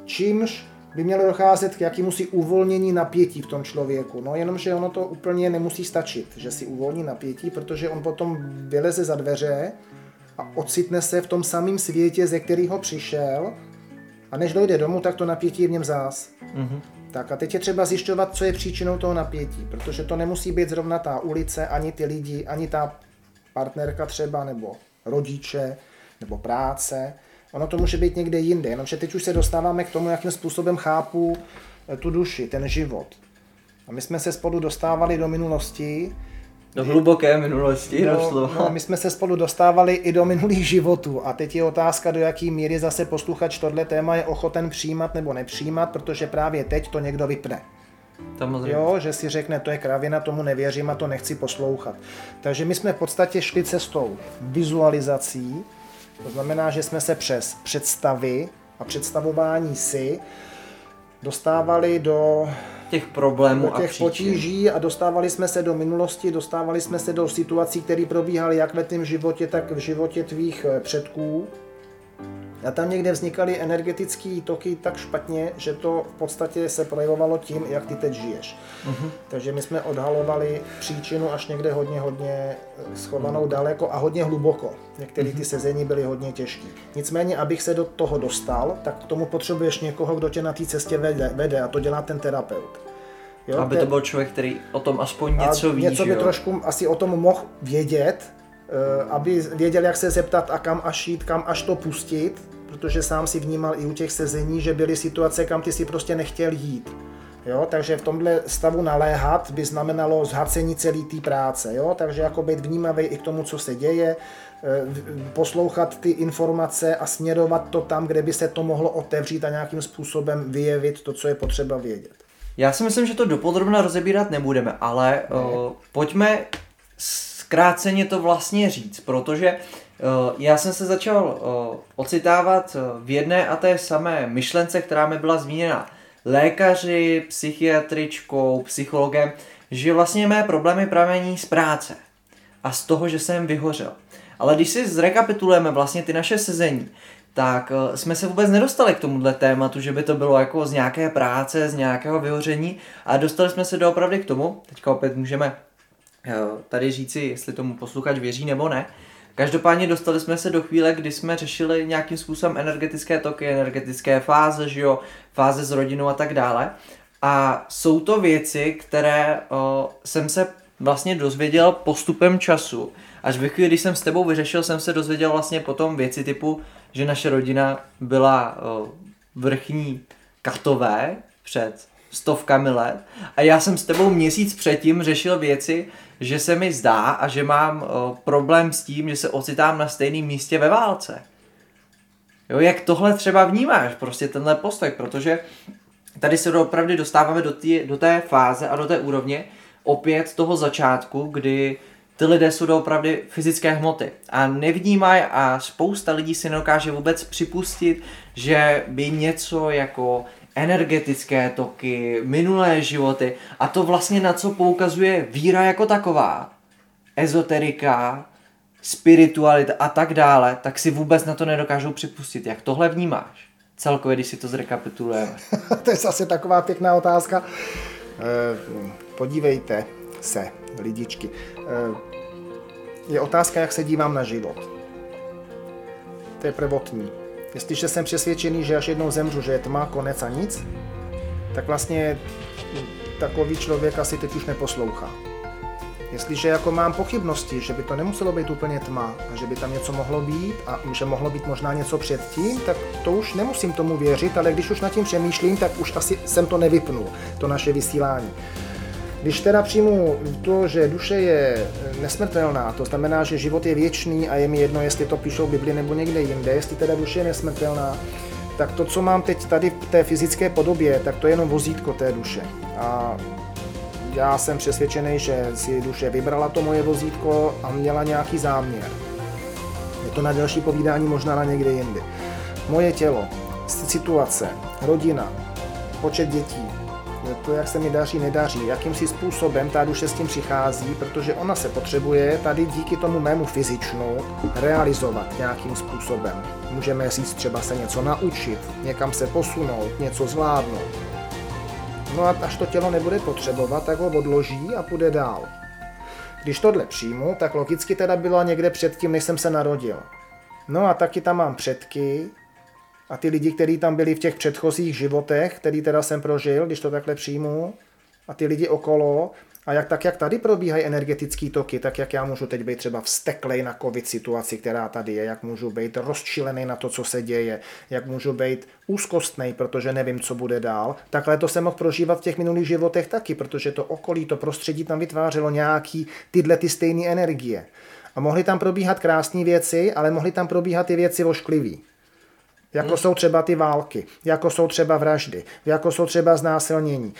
čímž by mělo docházet k jakémusi uvolnění napětí v tom člověku. No jenomže ono to úplně nemusí stačit, že si uvolní napětí, protože on potom vyleze za dveře a ocitne se v tom samém světě, ze kterého přišel, a než dojde domů, tak to napětí je v něm zás. Mm-hmm. Tak a teď je třeba zjišťovat, co je příčinou toho napětí, protože to nemusí být zrovna ta ulice, ani ty lidi, ani ta partnerka třeba, nebo rodiče, nebo práce. Ono to může být někde jinde, jenomže teď už se dostáváme k tomu, jakým způsobem chápu tu duši, ten život. A my jsme se spolu dostávali do minulosti, do hluboké minulosti, došlo. My jsme se spolu dostávali i do minulých životů, a teď je otázka, do jaký míry zase posluchač tohle téma je ochoten přijímat nebo nepřijímat, protože právě teď to někdo vypne. Jo, že si řekne, to je kravina, tomu nevěřím a to nechci poslouchat. Takže my jsme v podstatě šli cestou vizualizací, to znamená, že jsme se přes představy a představování si dostávali do těch problémů do těch a příčin. Potíží a dostávali jsme se do minulosti, dostávali jsme se do situací, které probíhaly jak ve tém životě, tak v životě tvých předků. A tam někde vznikaly energetické toky tak špatně, že to v podstatě se projevovalo tím, jak ty teď žiješ. Uh-huh. Takže my jsme odhalovali příčinu až někde hodně schovanou daleko a hodně hluboko. Některé ty sezení byly hodně těžké. Nicméně, abych se do toho dostal, tak k tomu potřebuješ někoho, kdo tě na té cestě vede a to dělá ten terapeut. Jo? Aby to byl člověk, který o tom aspoň něco ví. Něco by trošku asi o tom mohl vědět, aby věděl, jak se zeptat a kam až jít, kam až to pustit, protože sám si vnímal i u těch sezení, že byly situace, kam ty si prostě nechtěl jít. Jo? Takže v tomhle stavu naléhat by znamenalo zhacení celé té práce. Jo? Takže jako být vnímavý i k tomu, co se děje, poslouchat ty informace a směrovat to tam, kde by se to mohlo otevřít a nějakým způsobem vyjevit to, co je potřeba vědět. Já si myslím, že to dopodrobna rozebírat nebudeme, ale pojďme zkráceně to vlastně říct, protože já jsem se začal ocitávat v jedné a té samé myšlence, která mi byla zmíněna lékaři, psychiatričkou, psychologem, že vlastně mé problémy pramení z práce a z toho, že jsem vyhořel. Ale když si zrekapitulujeme vlastně ty naše sezení, tak jsme se vůbec nedostali k tomuhle tématu, že by to bylo jako z nějaké práce, z nějakého vyhoření a dostali jsme se doopravdy k tomu, teďka opět můžeme tady říci, jestli tomu posluchač věří nebo ne. Každopádně dostali jsme se do chvíle, kdy jsme řešili nějakým způsobem energetické toky, energetické fáze, že jo, fáze s rodinou a tak dále. A jsou to věci, které jsem se vlastně dozvěděl postupem času. Až ve chvíli, když jsem s tebou vyřešil, jsem se dozvěděl vlastně potom věci typu, že naše rodina byla vrchní katové před 100 let a já jsem s tebou měsíc předtím řešil věci, že se mi zdá a že mám problém s tím, že se ocitám na stejném místě ve válce. Jo, jak tohle třeba vnímáš, prostě tenhle postoj, protože tady se opravdu dostáváme do té fáze a do té úrovně opět toho začátku, kdy ty lidé jsou opravdu fyzické hmoty a nevnímají a spousta lidí si nedokáže vůbec připustit, že by něco jako energetické toky, minulé životy a to vlastně na co poukazuje víra jako taková, ezoterika, spiritualita a tak dále, tak si vůbec na to nedokážou připustit. Jak tohle vnímáš? Celkově, když si to zrekapitulujeme. To je zase taková pěkná otázka. Podívejte se, lidičky. Je otázka, jak se dívám na život. To je prvotní. Jestliže jsem přesvědčený, že až jednou zemřu, že je tma, konec a nic, tak vlastně takový člověk asi teď už neposlouchá. Jestliže jako mám pochybnosti, že by to nemuselo být úplně tma a že by tam něco mohlo být a že mohlo být možná něco předtím, tak to už nemusím tomu věřit, ale když už nad tím přemýšlím, tak už asi jsem to nevypnul, to naše vysílání. Když teda přijmu to, že duše je nesmrtelná, to znamená, že život je věčný a je mi jedno, jestli to píšou v Bibli nebo někde jinde, jestli teda duše je nesmrtelná, tak to, co mám teď tady v té fyzické podobě, tak to je jenom vozítko té duše. A já jsem přesvědčený, že si duše vybrala to moje vozítko a měla nějaký záměr. Je to na další povídání, možná na někde jindy. Moje tělo, situace, rodina, počet dětí, to, jak se mi daří, nedaří, jakýmsi způsobem ta duše s tím přichází, protože ona se potřebuje tady díky tomu mému fyzičnu realizovat nějakým způsobem. Můžeme říct třeba se něco naučit, někam se posunout, něco zvládnout. No a až to tělo nebude potřebovat, tak ho odloží a půjde dál. Když tohle přijmu, tak logicky teda byla někde předtím, než jsem se narodil. No a taky tam mám předky, a ty lidi, kteří tam byli v těch předchozích životech, který teda jsem prožil, když to takhle přijmu, a ty lidi okolo, a jak tady probíhají energetické toky, tak jak já můžu teď být třeba vzteklej na covid situaci, která tady je, jak můžu být rozčilený na to, co se děje, jak můžu být úzkostnej, protože nevím, co bude dál, takhle to jsem mohl prožívat v těch minulých životech taky, protože to okolí, to prostředí tam vytvářelo nějaký ty stejné energie. A mohly tam probíhat krásné věci, ale mohly tam probíhat i věci ošklivý. Jako jsou třeba ty války, jako jsou třeba vraždy, jako jsou třeba znásilnění.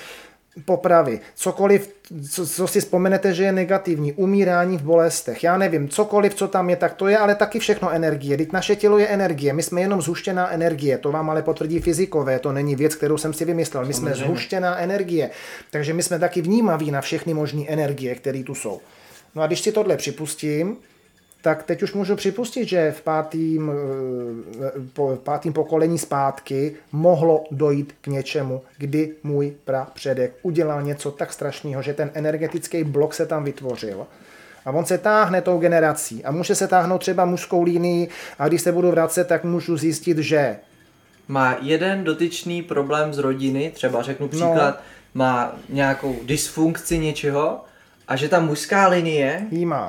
popravy, cokoliv, co si vzpomenete, že je negativní, umírání v bolestech, já nevím, cokoliv, co tam je, tak to je ale taky všechno energie. Vždyť naše tělo je energie, my jsme jenom zhuštěná energie, to vám ale potvrdí fyzikové, to není věc, kterou jsem si vymyslel, my jsme zhuštěná energie, takže my jsme taky vnímaví na všechny možné energie, které tu jsou. No a když si tohle připustím, tak teď už můžu připustit, že v pátém pokolení zpátky mohlo dojít k něčemu, kdy můj prapředek udělal něco tak strašného, že ten energetický blok se tam vytvořil. A on se táhne tou generací. A může se táhnout třeba mužskou linií. A když se budu vracet, tak můžu zjistit, že... Má jeden dotyčný problém z rodiny, třeba řeknu příklad, má nějakou dysfunkci něčeho, a že ta mužská linie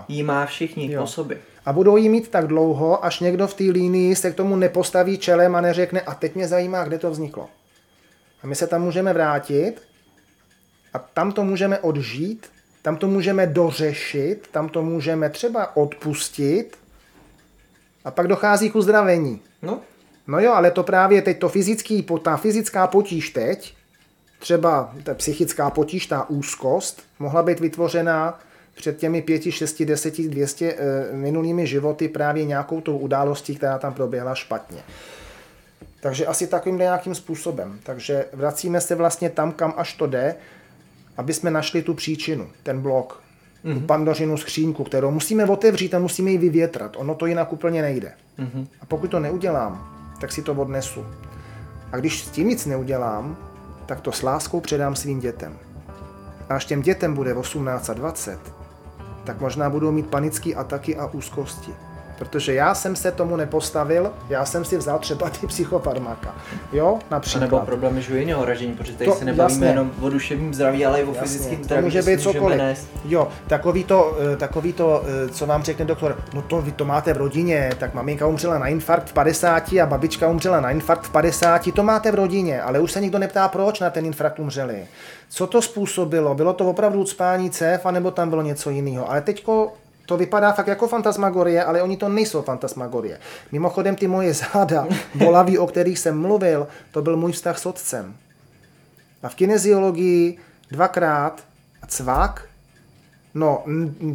jí má všichni po sobě. A budou jí mít tak dlouho, až někdo v té linii se k tomu nepostaví čelem a neřekne, a teď mě zajímá, kde to vzniklo. A my se tam můžeme vrátit a tam to můžeme odžít, tam to můžeme dořešit, tam to můžeme třeba odpustit a pak dochází k uzdravení. No jo, ale to právě teď, ta fyzická potíž teď, třeba ta psychická potíž, ta úzkost, mohla být vytvořena před těmi 5, 6, 10, 200 minulými životy právě nějakou tou událostí, která tam proběhla špatně. Takže asi takovým nějakým způsobem. Takže vracíme se vlastně tam, kam až to jde, aby jsme našli tu příčinu, ten blok, tu pandořinu skříňku, kterou musíme otevřít a musíme ji vyvětrat. Ono to jinak úplně nejde. A pokud to neudělám, tak si to odnesu. A když s tím nic neudělám, tak to s láskou předám svým dětem. A až těm dětem bude 18 a 20, tak možná budou mít panické ataky a úzkosti. Protože já jsem se tomu nepostavil, já jsem si vzal třeba ty psychofarmaka. Jo, například. A nebo problémy žijního ražení, protože tady se nebavíme jenom o duševním zdraví, ale i o fyzickém zdraví. To může být cokoliv. Jo, takový to, co vám řekne doktor, no to vy to máte v rodině, tak maminka umřela na infarkt v 50 a babička umřela na infarkt v 50, to máte v rodině, ale už se nikdo neptá, proč na ten infarkt umřeli. Co to způsobilo? Bylo to opravdu ucpání cév, anebo tam bylo něco jiného? Ale teďko to vypadá fakt jako fantasmagorie, ale oni to nejsou fantasmagorie. Mimochodem ty moje záda, bolaví, o kterých jsem mluvil, to byl můj vztah s otcem. A v kineziologii 2x a cvak, no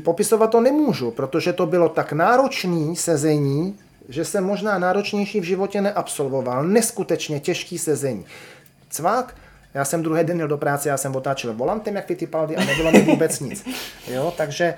popisovat to nemůžu, protože to bylo tak náročné sezení, že jsem možná náročnější v životě neabsolvoval. Neskutečně těžký sezení. Cvak, já jsem druhý den jel do práce, já jsem otáčel volantem, jak Fittipaldi, a nebylo mi vůbec nic. Jo, takže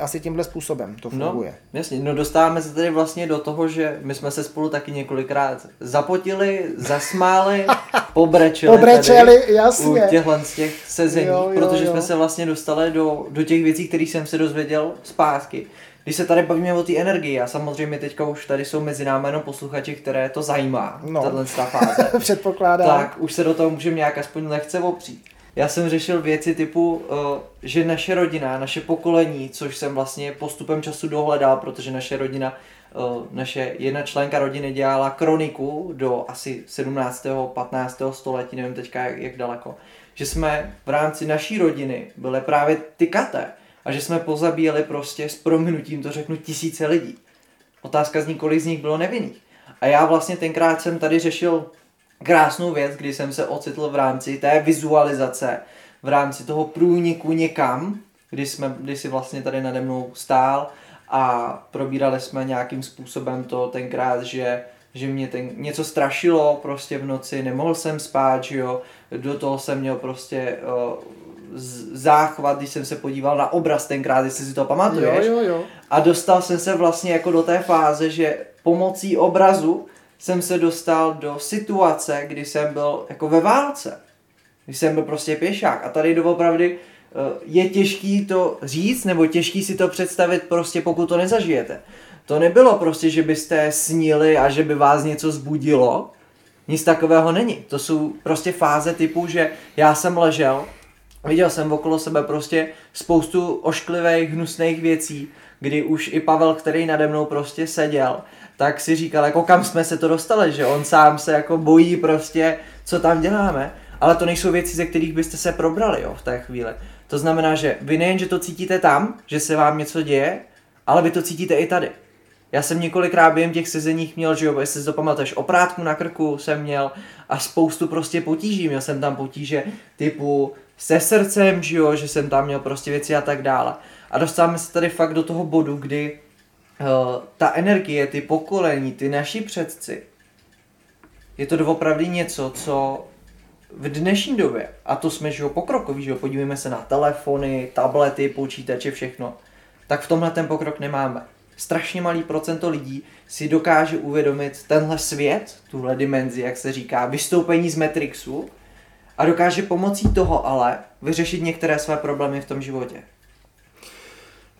asi tímhle způsobem to funguje. No, jasně, no dostáváme se tady vlastně do toho, že my jsme se spolu taky několikrát zapotili, zasmáli, pobrečeli jasně. U těchhle z těch sezení, protože jsme se vlastně dostali do těch věcí, které jsem se dozvěděl zpátky. Když se tady bavíme o té energii, a samozřejmě teďka už tady jsou mezi námi jenom posluchači, které to zajímá, tato fáze, předpokládám. Tak už se do toho můžeme nějak aspoň lehce opřít. Já jsem řešil věci typu, že naše rodina, naše pokolení, což jsem vlastně postupem času dohledal, protože naše rodina, naše jedna členka rodiny dělala kroniku do asi 17. 15. století, nevím teďka jak daleko, že jsme v rámci naší rodiny byli právě tykaté. A že jsme pozabíjeli prostě s prominutím, to řeknu, tisíce lidí. Otázka zní, kolik z nich bylo nevinných. A já vlastně tenkrát jsem tady řešil krásnou věc, kdy jsem se ocitl v rámci té vizualizace, v rámci toho průniku někam, kdy si vlastně tady nade mnou stál a probírali jsme nějakým způsobem to tenkrát, že mě něco strašilo prostě v noci, nemohl jsem spát, že jo, do toho jsem měl prostě... záchvat, když jsem se podíval na obraz tenkrát, jestli si to pamatuješ. Jo. A dostal jsem se vlastně jako do té fáze, že pomocí obrazu jsem se dostal do situace, kdy jsem byl jako ve válce. Když jsem byl prostě pěšák. A tady doopravdy je těžký to říct, nebo těžký si to představit prostě, pokud to nezažijete. To nebylo prostě, že byste snili a že by vás něco zbudilo. Nic takového není. To jsou prostě fáze typu, že já jsem ležel, viděl jsem okolo sebe prostě spoustu ošklivých, hnusných věcí, kdy už i Pavel, který nade mnou prostě seděl, tak si říkal, jako kam jsme se to dostali, že on sám se jako bojí prostě, co tam děláme, ale to nejsou věci, ze kterých byste se probrali, jo, v té chvíli. To znamená, že vy nejen, že to cítíte tam, že se vám něco děje, ale vy to cítíte i tady. Já jsem několikrát během těch sezeních měl, že jo, jestli si to pamatuješ, oprátku na krku jsem měl a spoustu prostě potíží, měl jsem tam potíže typu se srdcem, že jo, že jsem tam měl prostě věci a tak dále. A dostáváme se tady fakt do toho bodu, kdy ta energie, ty pokolení, ty naši předci, je to doopravdy něco, co v dnešní době, a to jsme, že jo, pokrokoví, že jo, podívejme se na telefony, tablety, počítače, všechno, tak v tomhle ten pokrok nemáme. Strašně malý procento lidí si dokáže uvědomit tenhle svět, tuhle dimenzi, jak se říká, vystoupení z Matrixu, a dokáže pomocí toho ale vyřešit některé své problémy v tom životě.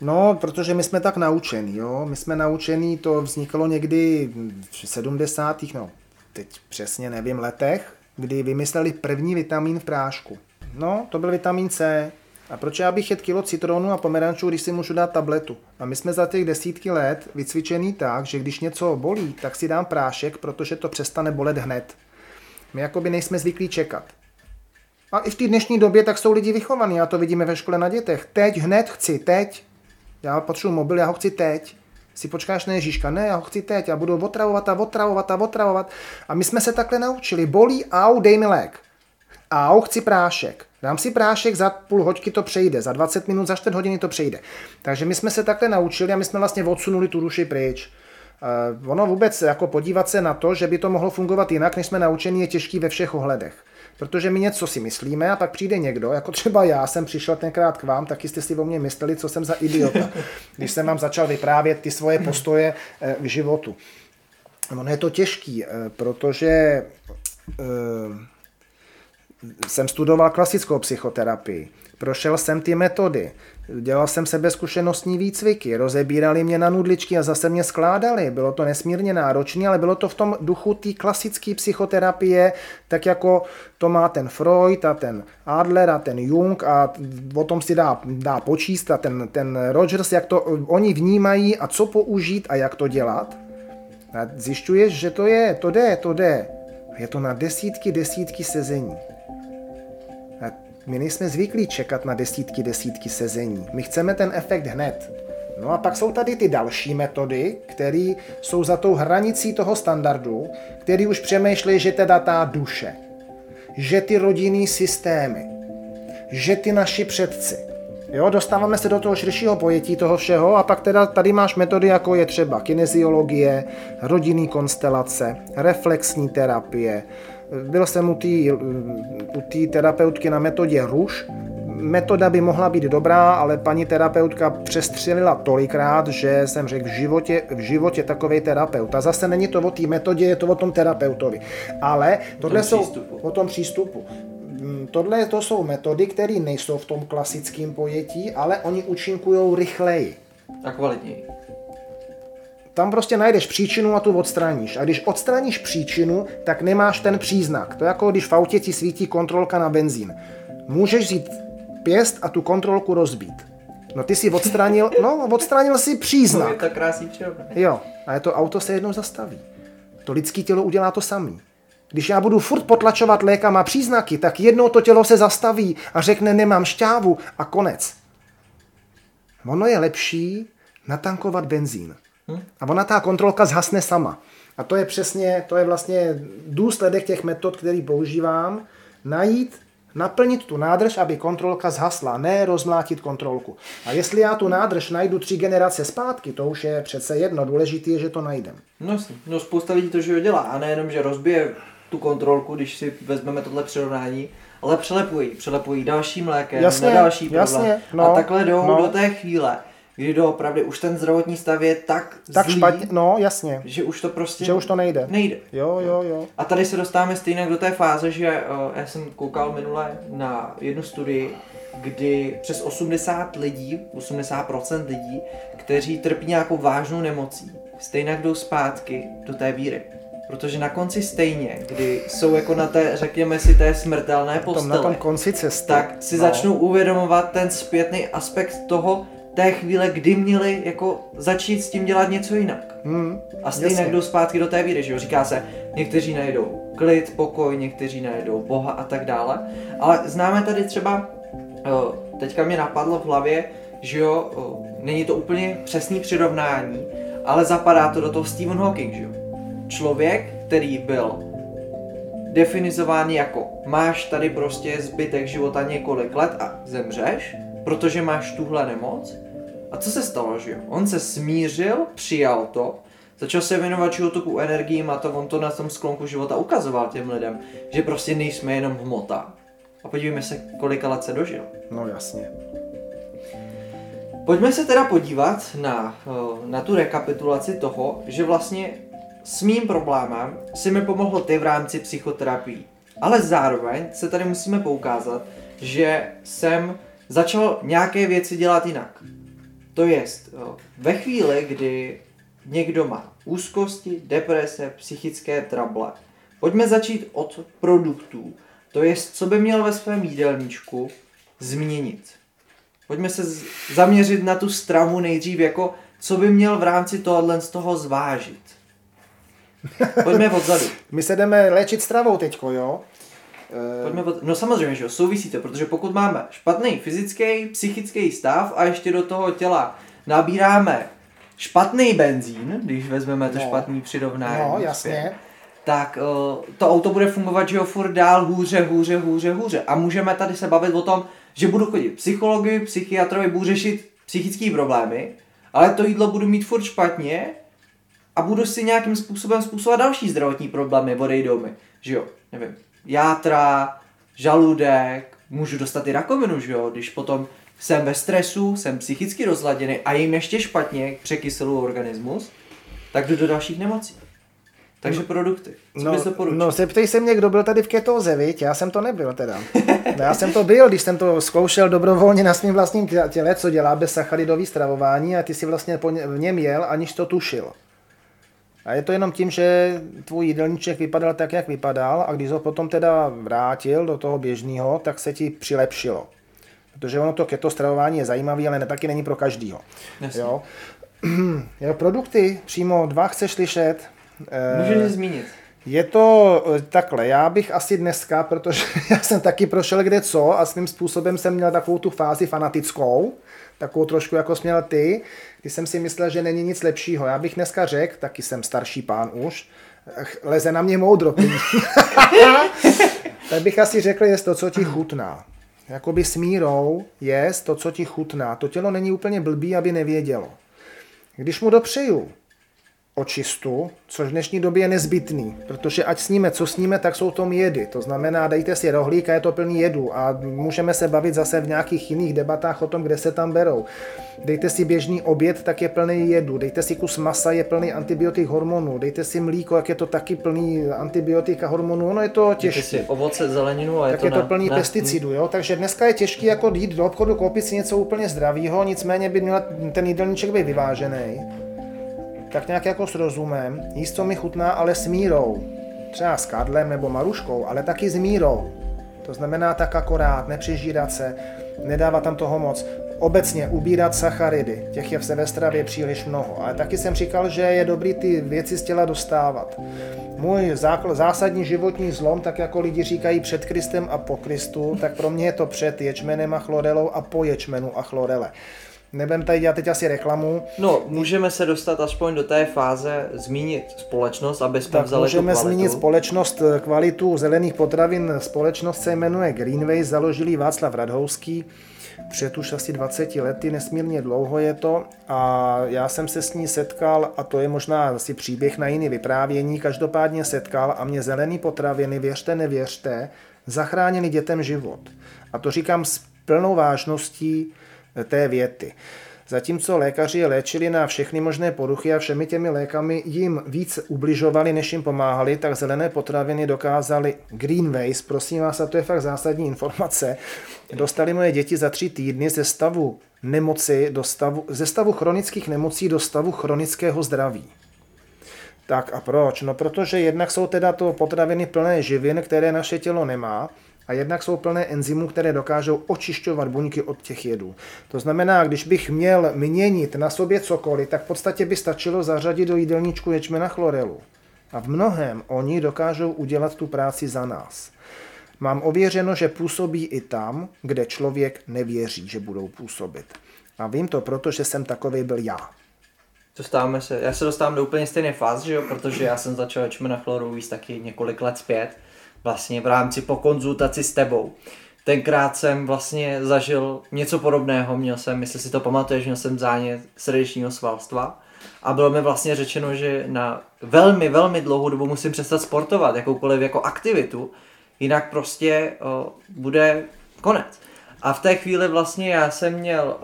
No, protože my jsme tak naučení, jo. My jsme naučení, to vzniklo někdy v 70. no, teď přesně nevím, letech, kdy vymysleli první vitamín v prášku. No, to byl vitamin C. A proč já bych jedl kilo citronu a pomerančů, když si můžu dát tabletu? A my jsme za těch desítky let vycvičený tak, že když něco bolí, tak si dám prášek, protože to přestane bolet hned. My jakoby nejsme zvyklí čekat. A i v té dnešní době tak jsou lidi vychovaní, a to vidíme ve škole na dětech. Teď, hned chci, teď. Já potřebuji mobil, já ho chci teď. Si počkáš, ne Ježíška, ne, já ho chci teď. Já budu otravovat a otravovat a otravovat. A my jsme se takhle naučili. Bolí, au, dej mi lék. Au, chci prášek. Dám si prášek, za půl hoďky to přejde, za 20 minut, za 4 hodiny to přejde. Takže my jsme se takhle naučili a my jsme vlastně odsunuli tu duši pryč. Ono vůbec jako podívat se na to, že by to mohlo fungovat jinak, než jsme naučeni, je těžký ve všech ohledech. Protože my něco si myslíme a pak přijde někdo, jako třeba já jsem přišel tenkrát k vám, taky jste si o mě mysleli, co jsem za idiota, když jsem vám začal vyprávět ty svoje postoje k životu. Ono je to těžký, protože jsem studoval klasickou psychoterapii, prošel jsem ty metody, dělal jsem sebezkušenostní výcviky, rozebírali mě na nudličky a zase mě skládali. Bylo to nesmírně náročné, ale bylo to v tom duchu té klasické psychoterapie, tak jako to má ten Freud a ten Adler a ten Jung a o tom si dá počíst a ten Rogers, jak to oni vnímají a co použít a jak to dělat. A zjišťuješ, že to jde. Je to na desítky sezení. My nejsme zvyklí čekat na desítky sezení. My chceme ten efekt hned. No a pak jsou tady ty další metody, které jsou za tou hranicí toho standardu, který už přemýšlejí, že teda ta duše, že ty rodinný systémy, že ty naši předci. Jo, dostáváme se do toho širšího pojetí toho všeho a pak teda tady máš metody, jako je třeba kineziologie, rodinný konstelace, reflexní terapie. Byl jsem u té terapeutky na metodě Ruš. Metoda by mohla být dobrá, ale paní terapeutka přestřelila tolikrát, že jsem řekl v životě takovej terapeut. A zase není to o té metodě, je to o tom terapeutovi. Ale tohle jsou o tom přístupu. Tohle to jsou metody, které nejsou v tom klasickém pojetí, ale oni účinkují rychleji. A kvalitněji. Tam prostě najdeš příčinu a tu odstraníš. A když odstraníš příčinu, tak nemáš ten příznak. To je jako když v autě ti svítí kontrolka na benzín. Můžeš vzít pěst a tu kontrolku rozbít. No ty si odstranil si příznak. To je to krásný červený. Jo, a to auto se jednou zastaví. To lidský tělo udělá to samý. Když já budu furt potlačovat lékama příznaky, tak jednou to tělo se zastaví a řekne nemám šťávu a konec. Ono je lepší natankovat benzín. A ona ta kontrolka zhasne sama. A to je přesně, to je vlastně důsledek těch metod, který používám, naplnit tu nádrž, aby kontrolka zhasla, ne rozmlátit kontrolku. A jestli já tu nádrž najdu 3 generace zpátky, to už je přece jedno, důležité je, že to najdem. No spousta lidí to, že ho dělá, a nejenom, že rozbije tu kontrolku, když si vezmeme tohle přirovnání, ale přelepují dalším lékem, jasně, na další problém. No, a takhle jdou do té chvíle, kdy doopravdy už ten zdravotní stav je tak zlý, špatně, no, jasně, že už to prostě že už to nejde. Jo. A tady se dostáváme stejně do té fáze, že já jsem koukal minule na jednu studii, kdy přes 80% lidí, kteří trpí nějakou vážnou nemocí, stejně jdou zpátky do té víry. Protože na konci stejně, kdy jsou jako na té, řekněme si, té smrtelné posteli, na tom konci cesty, tak si začnou uvědomovat ten zpětný aspekt toho, té chvíle, kdy měli jako začít s tím dělat něco jinak. A stejně jdou zpátky do té víry, že jo? Říká se, někteří najdou klid, pokoj, někteří najdou Boha a tak dále. Ale známe tady třeba, teďka mě napadlo v hlavě, že jo, není to úplně přesný přirovnání, ale zapadá to do toho Stephen Hawking, že jo? Člověk, který byl definizovány jako máš tady prostě zbytek života několik let a zemřeš, protože máš tuhle nemoc. A co se stalo, že jo? On se smířil, přijal to, začal se věnovat životu k energiím a to on to na tom sklonku života ukazoval těm lidem, že prostě nejsme jenom hmota. A podívejme se, kolika let se dožil. No jasně. Pojďme se teda podívat na tu rekapitulaci toho, že vlastně s mým problémem si mi pomohl ty v rámci psychoterapii. Ale zároveň se tady musíme poukázat, že jsem začal nějaké věci dělat jinak. To jest, ve chvíli, kdy někdo má úzkosti, deprese, psychické trable, pojďme začít od produktů. To jest, co by měl ve svém jídelníčku změnit. Pojďme se zaměřit na tu stravu nejdřív, jako co by měl v rámci tohohle z toho zvážit. Pojďme odzadu. My se jdeme léčit stravou teďko, jo? No samozřejmě, že jo, souvisí to, protože pokud máme špatný fyzický, psychický stav a ještě do toho těla nabíráme špatný benzín, když vezmeme to špatný přirovnání. No, jasně. Tak to auto bude fungovat, že jo, furt dál hůře. A můžeme tady se bavit o tom, že budu chodit psychologi, psychiatrovi, budu řešit psychické problémy, ale to jídlo budu mít furt špatně a budu si nějakým způsobem způsobovat další zdravotní problémy, odejdou mi, že jo, nevím, játra, žaludek, můžu dostat i rakovinu, že jo, když potom jsem ve stresu, jsem psychicky rozladěný a jim ještě špatně překyselu organismus, tak jdu do dalších nemocí. Takže produkty. No, septej se mě, kdo byl tady v ketóze, viď? Já jsem to nebyl teda. Já jsem to byl, když jsem to zkoušel dobrovolně na svým vlastním těle, co dělá bez sacharidový stravování a ty si vlastně v něm jel, aniž to tušil. A je to jenom tím, že tvůj jídelníček vypadal tak, jak vypadal a když ho potom teda vrátil do toho běžného, tak se ti přilepšilo. Protože ono to keto stravování je zajímavé, ale taky není pro každýho. Jo? Jo, produkty, přímo dva chceš slyšet. Můžeš zmínit. Je to takhle, já bych asi dneska, protože já jsem taky prošel kde co a svým způsobem jsem měl takovou tu fázi fanatickou, takovou trošku jako jsi měl ty, kdy jsem si myslel, že není nic lepšího. Já bych dneska řekl, taky jsem starší pán už, leze na mě moudro. Tak bych asi řekl, jest to, co ti chutná. Jakoby s mírou jest to, co ti chutná. To tělo není úplně blbý, aby nevědělo. Když mu dopřeju očistu, což v dnešní době je nezbytný, protože ať sníme, co sníme, tak jsou tom jedy. To znamená, dejte si rohlík a je to plný jedu a můžeme se bavit zase v nějakých jiných debatách o tom, kde se tam berou. Dejte si běžný oběd, tak je plný jedu. Dejte si kus masa, je plný antibiotik hormonů. Dejte si mlíko, jak je to taky plný antibiotik a hormonů. No je to těžké. Dejte si ovoce, zeleninu a je tak to je to plný pesticidů, jo. Takže dneska je těžké jako jít do obchodu koupit si něco úplně zdravého, nicméně by měl ten jídelníček být vyvážený. Tak nějak jako s rozumem, jíst, co mi chutná, ale s mírou. Třeba s kadlem nebo maruškou, ale taky s mírou. To znamená tak akorát, nepřežírat se, nedávat tam toho moc. Obecně ubírat sacharidy, těch je ve stravě příliš mnoho. Ale taky jsem říkal, že je dobrý ty věci z těla dostávat. Můj zásadní životní zlom, tak jako lidi říkají před Kristem a po Kristu, tak pro mě je to před ječmenem a chlorelou a po ječmenu a chlorele. Nebudeme tady dělat teď asi reklamu. No, můžeme se dostat aspoň do té fáze zmínit společnost, aby jsme vzali můžeme zmínit společnost, kvalitu zelených potravin. Společnost se jmenuje Greenway, založil ji Václav Radhouský. Před už asi 20 lety, nesmírně dlouho je to. A já jsem se s ní setkal, a to je možná asi příběh na jiný vyprávění, každopádně setkal a mě zelený potraviny, věřte, nevěřte, zachránili dětem život. A to říkám s plnou vážností té věty. Zatímco lékaři je léčili na všechny možné poruchy a všemi těmi lékami jim víc ubližovali, než jim pomáhali, tak zelené potraviny dokázali Greenways, prosím vás, a to je fakt zásadní informace, dostali moje děti za 3 týdny ze stavu nemoci ze stavu chronických nemocí do stavu chronického zdraví. Tak a proč? No protože jednak jsou teda to potraviny plné živin, které naše tělo nemá, a jednak jsou plné enzymů, které dokážou očišťovat buňky od těch jedů. To znamená, když bych měl měnit na sobě cokoliv, tak v podstatě by stačilo zařadit do jídelníčku ječmena chlorelu. A v mnohém oni dokážou udělat tu práci za nás. Mám ověřeno, že působí i tam, kde člověk nevěří, že budou působit. A vím to, protože jsem takovej byl já. Já se dostávám do úplně stejné fáze, že jo? Protože já jsem začal ječmena chlorelu jíst taky několik let zpět. vlastně v rámci po konzultaci s tebou. Tenkrát jsem vlastně zažil něco podobného, měl jsem, jestli si to pamatuješ, měl jsem zánět srdečního svalstva a bylo mi vlastně řečeno, že na velmi, velmi dlouhou dobu musím přestat sportovat, jakoukoliv jako aktivitu, jinak prostě bude konec. A v té chvíli vlastně já jsem měl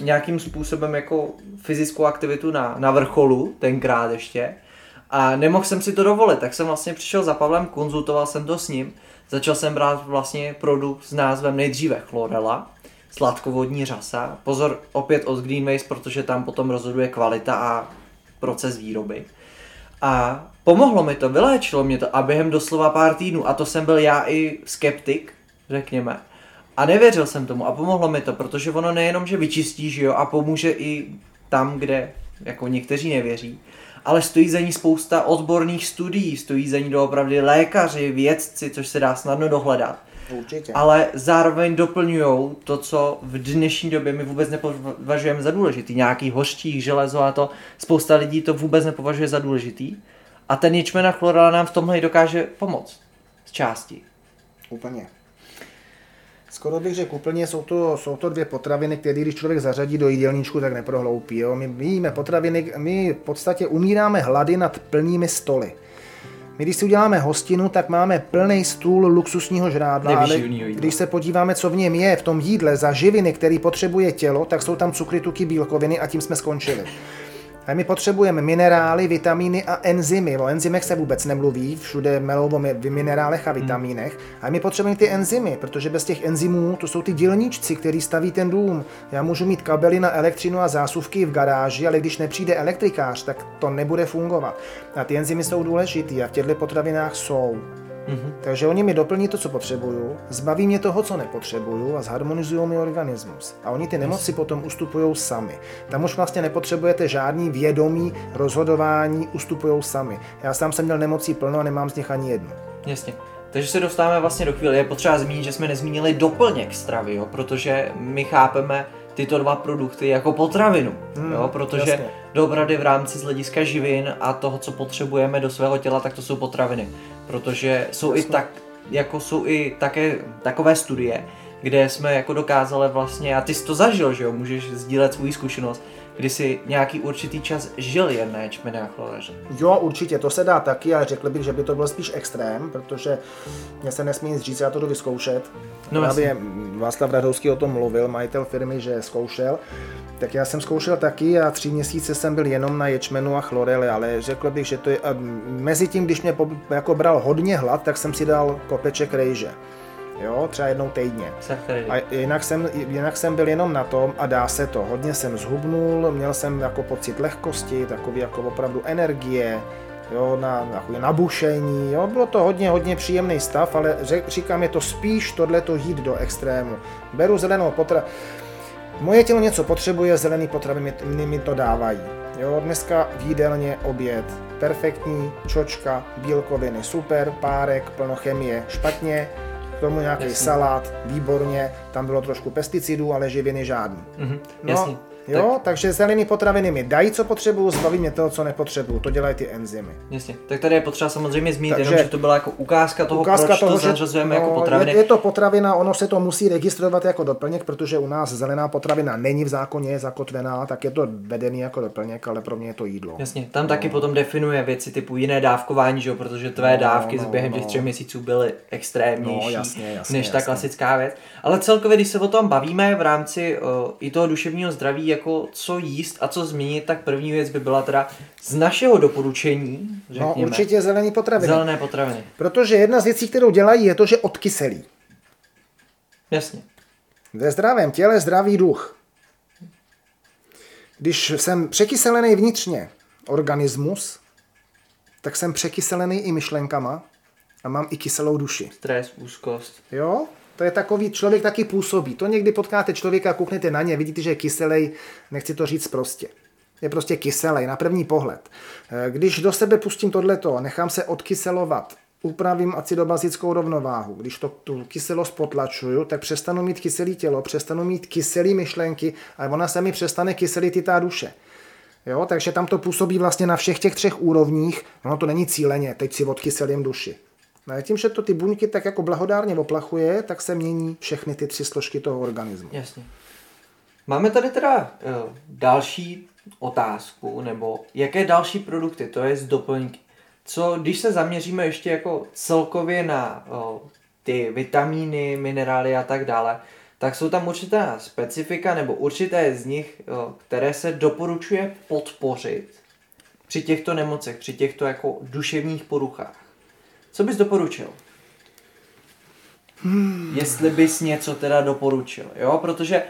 nějakým způsobem jako fyzickou aktivitu na vrcholu, tenkrát ještě, a nemohl jsem si to dovolit, tak jsem vlastně přišel za Pavlem, konzultoval jsem to s ním, začal jsem brát vlastně produkt s názvem nejdříve chlorela, sladkovodní řasa, pozor opět od Greenway, protože tam potom rozhoduje kvalita a proces výroby. A pomohlo mi to, vyléčilo mě to a během doslova pár týdnů, a to jsem byl já i skeptik, řekněme, a nevěřil jsem tomu a pomohlo mi to, protože ono nejenom, že vyčistí, že jo, a pomůže i tam, kde jako někteří nevěří, ale stojí za ní spousta odborných studií, stojí za ní doopravdy lékaři, vědci, což se dá snadno dohledat. Určitě. Ale zároveň doplňujou to, co v dnešní době my vůbec nepovažujeme za důležitý. Nějaký hořčík, železo a to, spousta lidí to vůbec nepovažuje za důležitý. A ten ječmen a chlorela nám v tomhle dokáže pomoct. Z části. Úplně. Skoro bych řekl úplně, jsou to dvě potraviny, které když člověk zařadí do jídelníčku, tak neprohloupí. Jo? My jíme potraviny, my v podstatě umíráme hlady nad plnými stoly. My když si uděláme hostinu, tak máme plný stůl luxusního žrádla, ale když se podíváme, co v něm je, v tom jídle, za živiny, který potřebuje tělo, tak jsou tam cukry, tuky, bílkoviny a tím jsme skončili. A my potřebujeme minerály, vitamíny a enzymy. O enzymech se vůbec nemluví, všude mluvíme o minerálech a vitamínech. A my potřebujeme ty enzymy, protože bez těch enzymů, to jsou ty dělníčci, kteří staví ten dům. Já můžu mít kabely na elektřinu a zásuvky v garáži, ale když nepřijde elektrikář, tak to nebude fungovat. A ty enzymy jsou důležitý a v těchto potravinách jsou. Mm-hmm. Takže oni mi doplní to, co potřebuju, zbaví mě toho, co nepotřebuju a zharmonizují mi organismus. A oni ty nemoci potom ustupují sami. Tam už vlastně nepotřebujete žádný vědomí, rozhodování, ustupují sami. Já sám jsem měl nemocí plno a nemám z nich ani jednu. Jasně. Takže se dostáváme vlastně do chvíli, je potřeba zmínit, že jsme nezmínili doplněk stravy, jo? Protože my chápeme tyto dva produkty jako potravinu, jo? Protože doopravdy v rámci z hlediska živin a toho, co potřebujeme do svého těla, tak to jsou potraviny. Protože jsou i tak, jako jsou i také takové studie, kde jsme jako dokázali vlastně, a ty jsi to zažil, že jo, můžeš sdílet svou zkušenost, kdy si nějaký určitý čas žil jen na ječmene a chloreře. Jo, určitě, to se dá taky, ale řekl bych, že by to byl spíš extrém, protože mě se nesmí nic říct, já to jdu vyzkoušet. No, právě Václav Radhouský o tom mluvil, majitel firmy, že zkoušel. Tak já jsem zkoušel taky a 3 měsíce jsem byl jenom na ječmenu a chlorele, ale řekl bych, že to je... Mezi tím, když mě jako bral hodně hlad, tak jsem si dal kopeček rejže. Jo, třeba jednou týdně. A jinak jsem byl jenom na tom a dá se to. Hodně jsem zhubnul, měl jsem jako pocit lehkosti, takový jako opravdu energie, jo, na nabušení, jo, bylo to hodně příjemný stav, ale říkám, je to spíš tohleto jít do extrému. Beru zelenou potravinu. Moje tělo něco potřebuje, zelený potraviny mi to dávají. Jo, dneska v jídelně oběd, perfektní, čočka, bílkoviny, super, párek, plno chemie, špatně. K tomu nějaký salát, výborně, tam bylo trošku pesticidů, ale živiny žádný. Mm-hmm. No, jasný. Jo, takže zelený potraviny mi dají, co potřebuju, zbaví mě toho, co nepotřebuju, to dělají ty enzymy. Jasně, tak tady je potřeba samozřejmě zmínit, jenom, že to byla jako ukázka toho, to zařazujeme jako potraviny. Je to potravina, ono se to musí registrovat jako doplněk, protože u nás zelená potravina není v zákoně, je zakotvená, tak je to vedený jako doplněk, ale pro mě je to jídlo. Jasně, tam taky potom definuje věci typu jiné dávkování, že jo, protože tvé dávky během těch 3 měsíců byly extrémnější než ta klasická věc. Ale celkově, když se o tom bavíme v rámci i toho duševního zdraví, jako co jíst a co změnit, tak první věc by byla teda z našeho doporučení, řekněme. No určitě zelené potraviny. Protože jedna z věcí, kterou dělají, je to, že odkyselí. Jasně. Ve zdravém těle zdravý duch. Když jsem překyselený vnitřně organismus, tak jsem překyselený i myšlenkama a mám i kyselou duši. Stres, úzkost. Jo? To je takový, člověk taky působí. To někdy potkáte člověka, kouknete na ně, vidíte, že je kyselej, nechci to říct prostě. Je prostě kyselej na první pohled. Když do sebe pustím tohleto, nechám se odkyselovat, upravím acidobazickou rovnováhu, když tu kyselost potlačuju, tak přestanu mít kyselý tělo, přestanu mít kyselý myšlenky a ona se mi přestane kyselit i ta duše. Jo? Takže tam to působí vlastně na všech těch 3 úrovních, ono to není cíleně, teď si odkyselím duši. No a tím, že to ty buňky tak jako blahodárně oplachuje, tak se mění všechny ty tři složky toho organismu. Jasně. Máme tady teda další otázku, nebo jaké další produkty, to je z doplňky. Co, když se zaměříme ještě jako celkově na ty vitamíny, minerály a tak dále, tak jsou tam určitá specifika nebo určité z nich, které se doporučuje podpořit při těchto nemocech, při těchto jako duševních poruchách. Co bys doporučil? Jestli bys něco teda doporučil, jo? Protože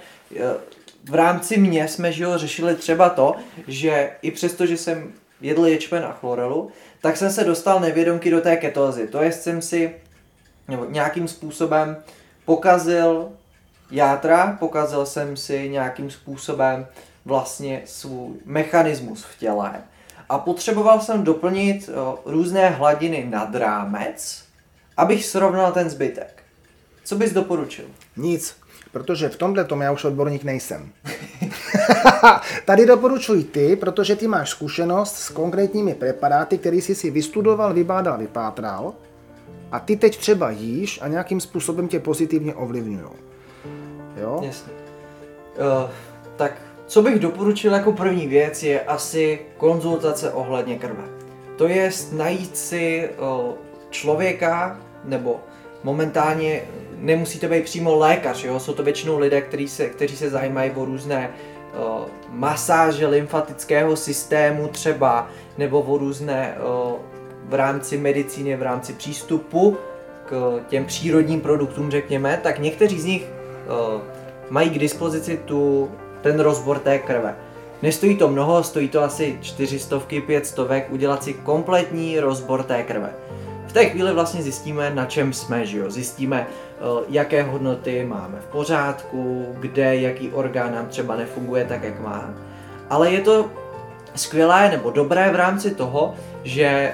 v rámci mě jsme řešili třeba to, že i přesto, že jsem jedl ječmen a chlorelu, tak jsem se dostal nevědomky do té ketózy. To jest jsem si nebo nějakým způsobem pokazil játra, pokazil jsem si nějakým způsobem vlastně svůj mechanismus v těle. A potřeboval jsem doplnit různé hladiny nad rámec, abych srovnal ten zbytek. Co bys doporučil? Nic, protože v tomhle tom já už odborník nejsem. Tady doporučuji ty, protože ty máš zkušenost s konkrétními preparáty, který jsi si vystudoval, vybádal, vypátral a ty teď třeba jíš a nějakým způsobem tě pozitivně ovlivňují. Jo? Jasně. Tak co bych doporučil jako první věc je asi konzultace ohledně krve. To je najít si člověka, nebo momentálně nemusí to být přímo lékař, jo? Jsou to většinou lidé, kteří se zajímají o různé masáže lymfatického systému třeba, nebo o různé v rámci medicíny, v rámci přístupu k těm přírodním produktům, řekněme, tak někteří z nich mají k dispozici ten rozbor té krve. Nestojí to mnoho, stojí to asi 400, 500 udělat si kompletní rozbor té krve. V té chvíli vlastně zjistíme, na čem jsme, že jo? Zjistíme, jaké hodnoty máme v pořádku, kde, jaký orgán nám třeba nefunguje tak, jak má. Ale je to skvělé nebo dobré v rámci toho, že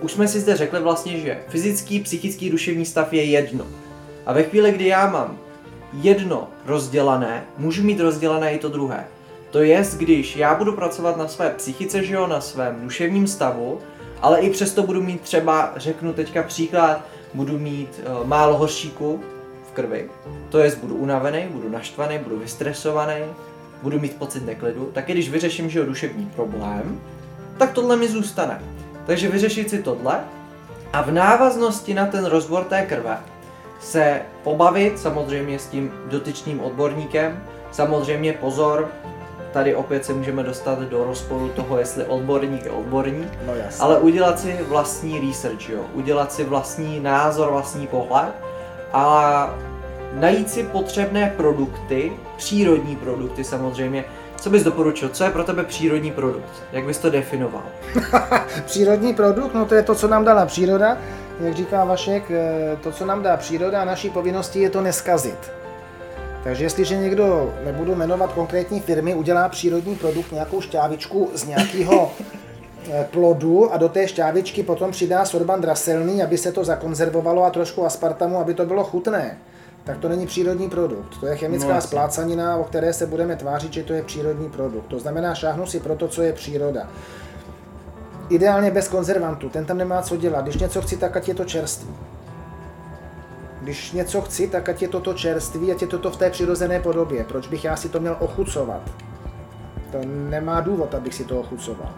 už jsme si zde řekli vlastně, že fyzický, psychický, duševní stav je jedno. A ve chvíli, kdy já mám jedno rozdělané, můžu mít rozdělané i to druhé. To jest, když já budu pracovat na své psychice, že jo, na svém duševním stavu, ale i přesto budu mít třeba, řeknu teďka příklad, budu mít málo hořčíku v krvi, to jest budu unavený, budu naštvaný, budu vystresovaný, budu mít pocit neklidu, tak i když vyřeším, že jo, duševní problém, tak tohle mi zůstane. Takže vyřešit si tohle a v návaznosti na ten rozbor té krve se pobavit samozřejmě s tím dotyčným odborníkem. Samozřejmě pozor, tady opět se můžeme dostat do rozporu toho, jestli odborník je odborník, no jasný. Ale udělat si vlastní research, jo? Udělat si vlastní názor, vlastní pohled a najít si potřebné produkty, přírodní produkty samozřejmě. Co bys doporučil? Co je pro tebe přírodní produkt? Jak bys to definoval? Přírodní produkt? No to je to, co nám dala příroda. Jak říká Vašek, to, co nám dá příroda, naší povinností je to neskazit. Takže jestliže někdo, nebudu jmenovat konkrétní firmy, udělá přírodní produkt, nějakou šťávičku z nějakého plodu a do té šťávičky potom přidá sorban draselný, aby se to zakonzervovalo a trošku aspartamu, aby to bylo chutné, tak to není přírodní produkt. To je chemická splácanina, o které se budeme tvářit, že to je přírodní produkt. To znamená, šáhnu si pro to, co je příroda. Ideálně bez konzervantů, ten tam nemá co dělat. Když něco chci, tak ať je to čerství. Když něco chci, tak ať je toto čerství, ať je toto v té přirozené podobě. Proč bych já si to měl ochucovat? To nemá důvod, abych si to ochucoval.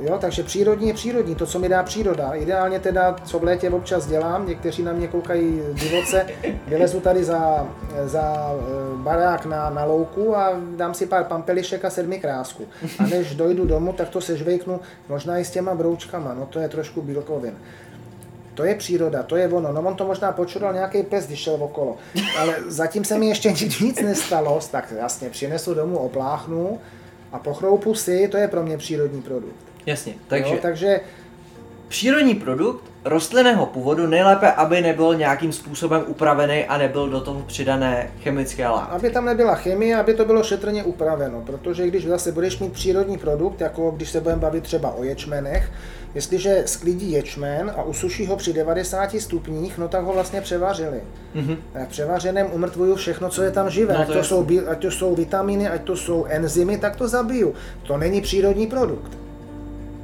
Jo, takže přírodní je přírodní, to, co mi dá příroda. Ideálně teda, co v létě občas dělám, někteří na mě koukají divoce, vylezu tady za barák na louku a dám si pár pampelišek a 7 krásku. A než dojdu domů, tak to sežvejknu možná i s těma broučkama, no to je trošku bílkovin. To je příroda, to je ono. No on to možná počural nějaký pes, když šel okolo. Ale zatím se mi ještě nic nestalo, tak jasně, přinesu domů, opláchnu a pochroupu si, to je pro mě přírodní produkt. Jasně, takže... Jo, takže... Přírodní produkt rostlinného původu, nejlépe, aby nebyl nějakým způsobem upravený a nebyl do toho přidané chemické látky. Aby tam nebyla chemie, aby to bylo šetrně upraveno, protože když zase budeš mít přírodní produkt, jako když se budeme bavit třeba o ječmenech, jestliže sklidí ječmen a usuší ho při 90 stupních, no tak ho vlastně převařili. Mm-hmm. V převařeném umrtvuju všechno, co je tam živé. No ať to jsou vitamíny, ať to jsou enzymy, tak to zabiju. To není přírodní produkt.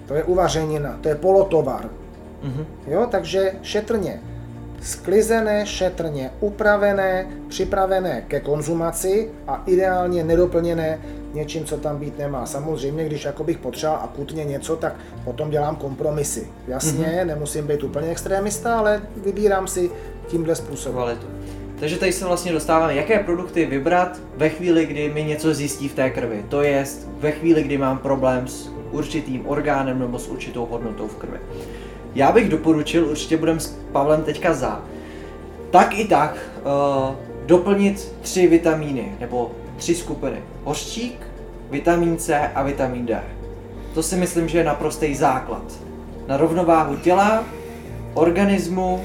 To je uvařenina, to je polotovar. Jo, takže šetrně sklizené, šetrně upravené, připravené ke konzumaci a ideálně nedoplněné něčím, co tam být nemá. Samozřejmě, když jako bych potřeboval akutně něco, tak potom dělám kompromisy. Jasně, nemusím být úplně extrémista, ale vybírám si tímhle způsobem. Kvalitu. Takže tady se vlastně dostáváme, jaké produkty vybrat ve chvíli, kdy mi něco zjistí v té krvi. To je ve chvíli, kdy mám problém s určitým orgánem nebo s určitou hodnotou v krvi. Já bych doporučil, určitě budem s Pavlem teďka za, tak i tak doplnit 3 vitamíny, nebo 3 skupiny. Hořčík, vitamin C a vitamin D. To si myslím, že je naprostý základ. Na rovnováhu těla, organismu.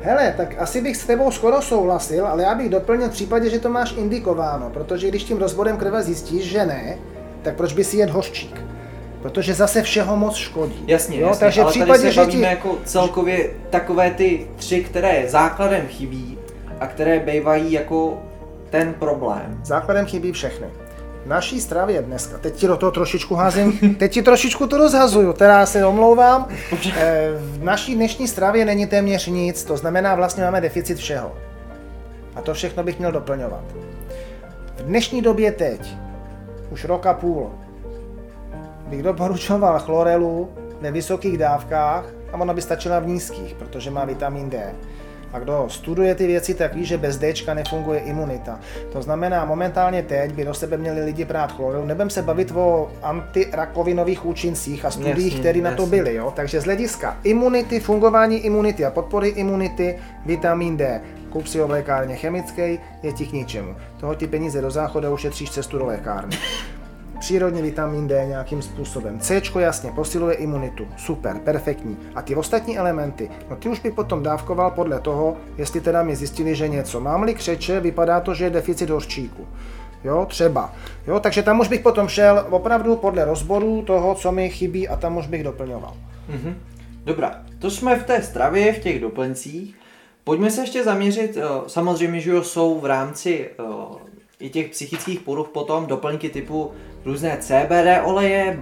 Hele, tak asi bych s tebou skoro souhlasil, ale já bych doplnil v případě, že to máš indikováno, protože když tím rozborem krve zjistíš, že ne, tak proč by si jet hořčík? Protože zase všeho moc škodí. Jasně, jo, jasně, takže ale případě, tady se bavíme jako celkově takové ty 3, které základem chybí a které bývají jako ten problém. Základem chybí všechny. V naší stravě dneska, teď ti do toho trošičku házím, teď ti trošičku to rozhazuju, teda se omlouvám. V naší dnešní stravě není téměř nic, to znamená vlastně máme deficit všeho. A to všechno bych měl doplňovat. V dnešní době teď, už rok a půl, bych doporučoval chlorelu ve vysokých dávkách a ona by stačila v nízkých, protože má vitamin D. A kdo studuje ty věci, tak ví, že bez Dčka nefunguje imunita. To znamená, momentálně teď by do sebe měli lidi prát chlorelu. Nebudem se bavit o antirakovinových účincích a studiích, které na to byly. Jo? Takže z hlediska imunity, fungování imunity a podpory imunity, vitamin D. Kup si ho v lékárně chemický, je ti k ničemu. Toho ti peníze do záchodu ušetříš cestu do lékárny. Přírodně vitamin D nějakým způsobem. Cčko jasně posiluje imunitu. Super, perfektní. A ty ostatní elementy, no ty už by potom dávkoval podle toho, jestli teda mi zjistili, že něco. Mám-li křeče, vypadá to, že je deficit hořčíku. Jo, třeba. Jo, takže tam už bych potom šel opravdu podle rozboru toho, co mi chybí a tam už bych doplňoval. Mhm. Dobrá, to jsme v té stravě, v těch doplňcích. Pojďme se ještě zaměřit, samozřejmě, že jsou v rámci i těch psychických poruch potom doplňky typu různé CBD oleje,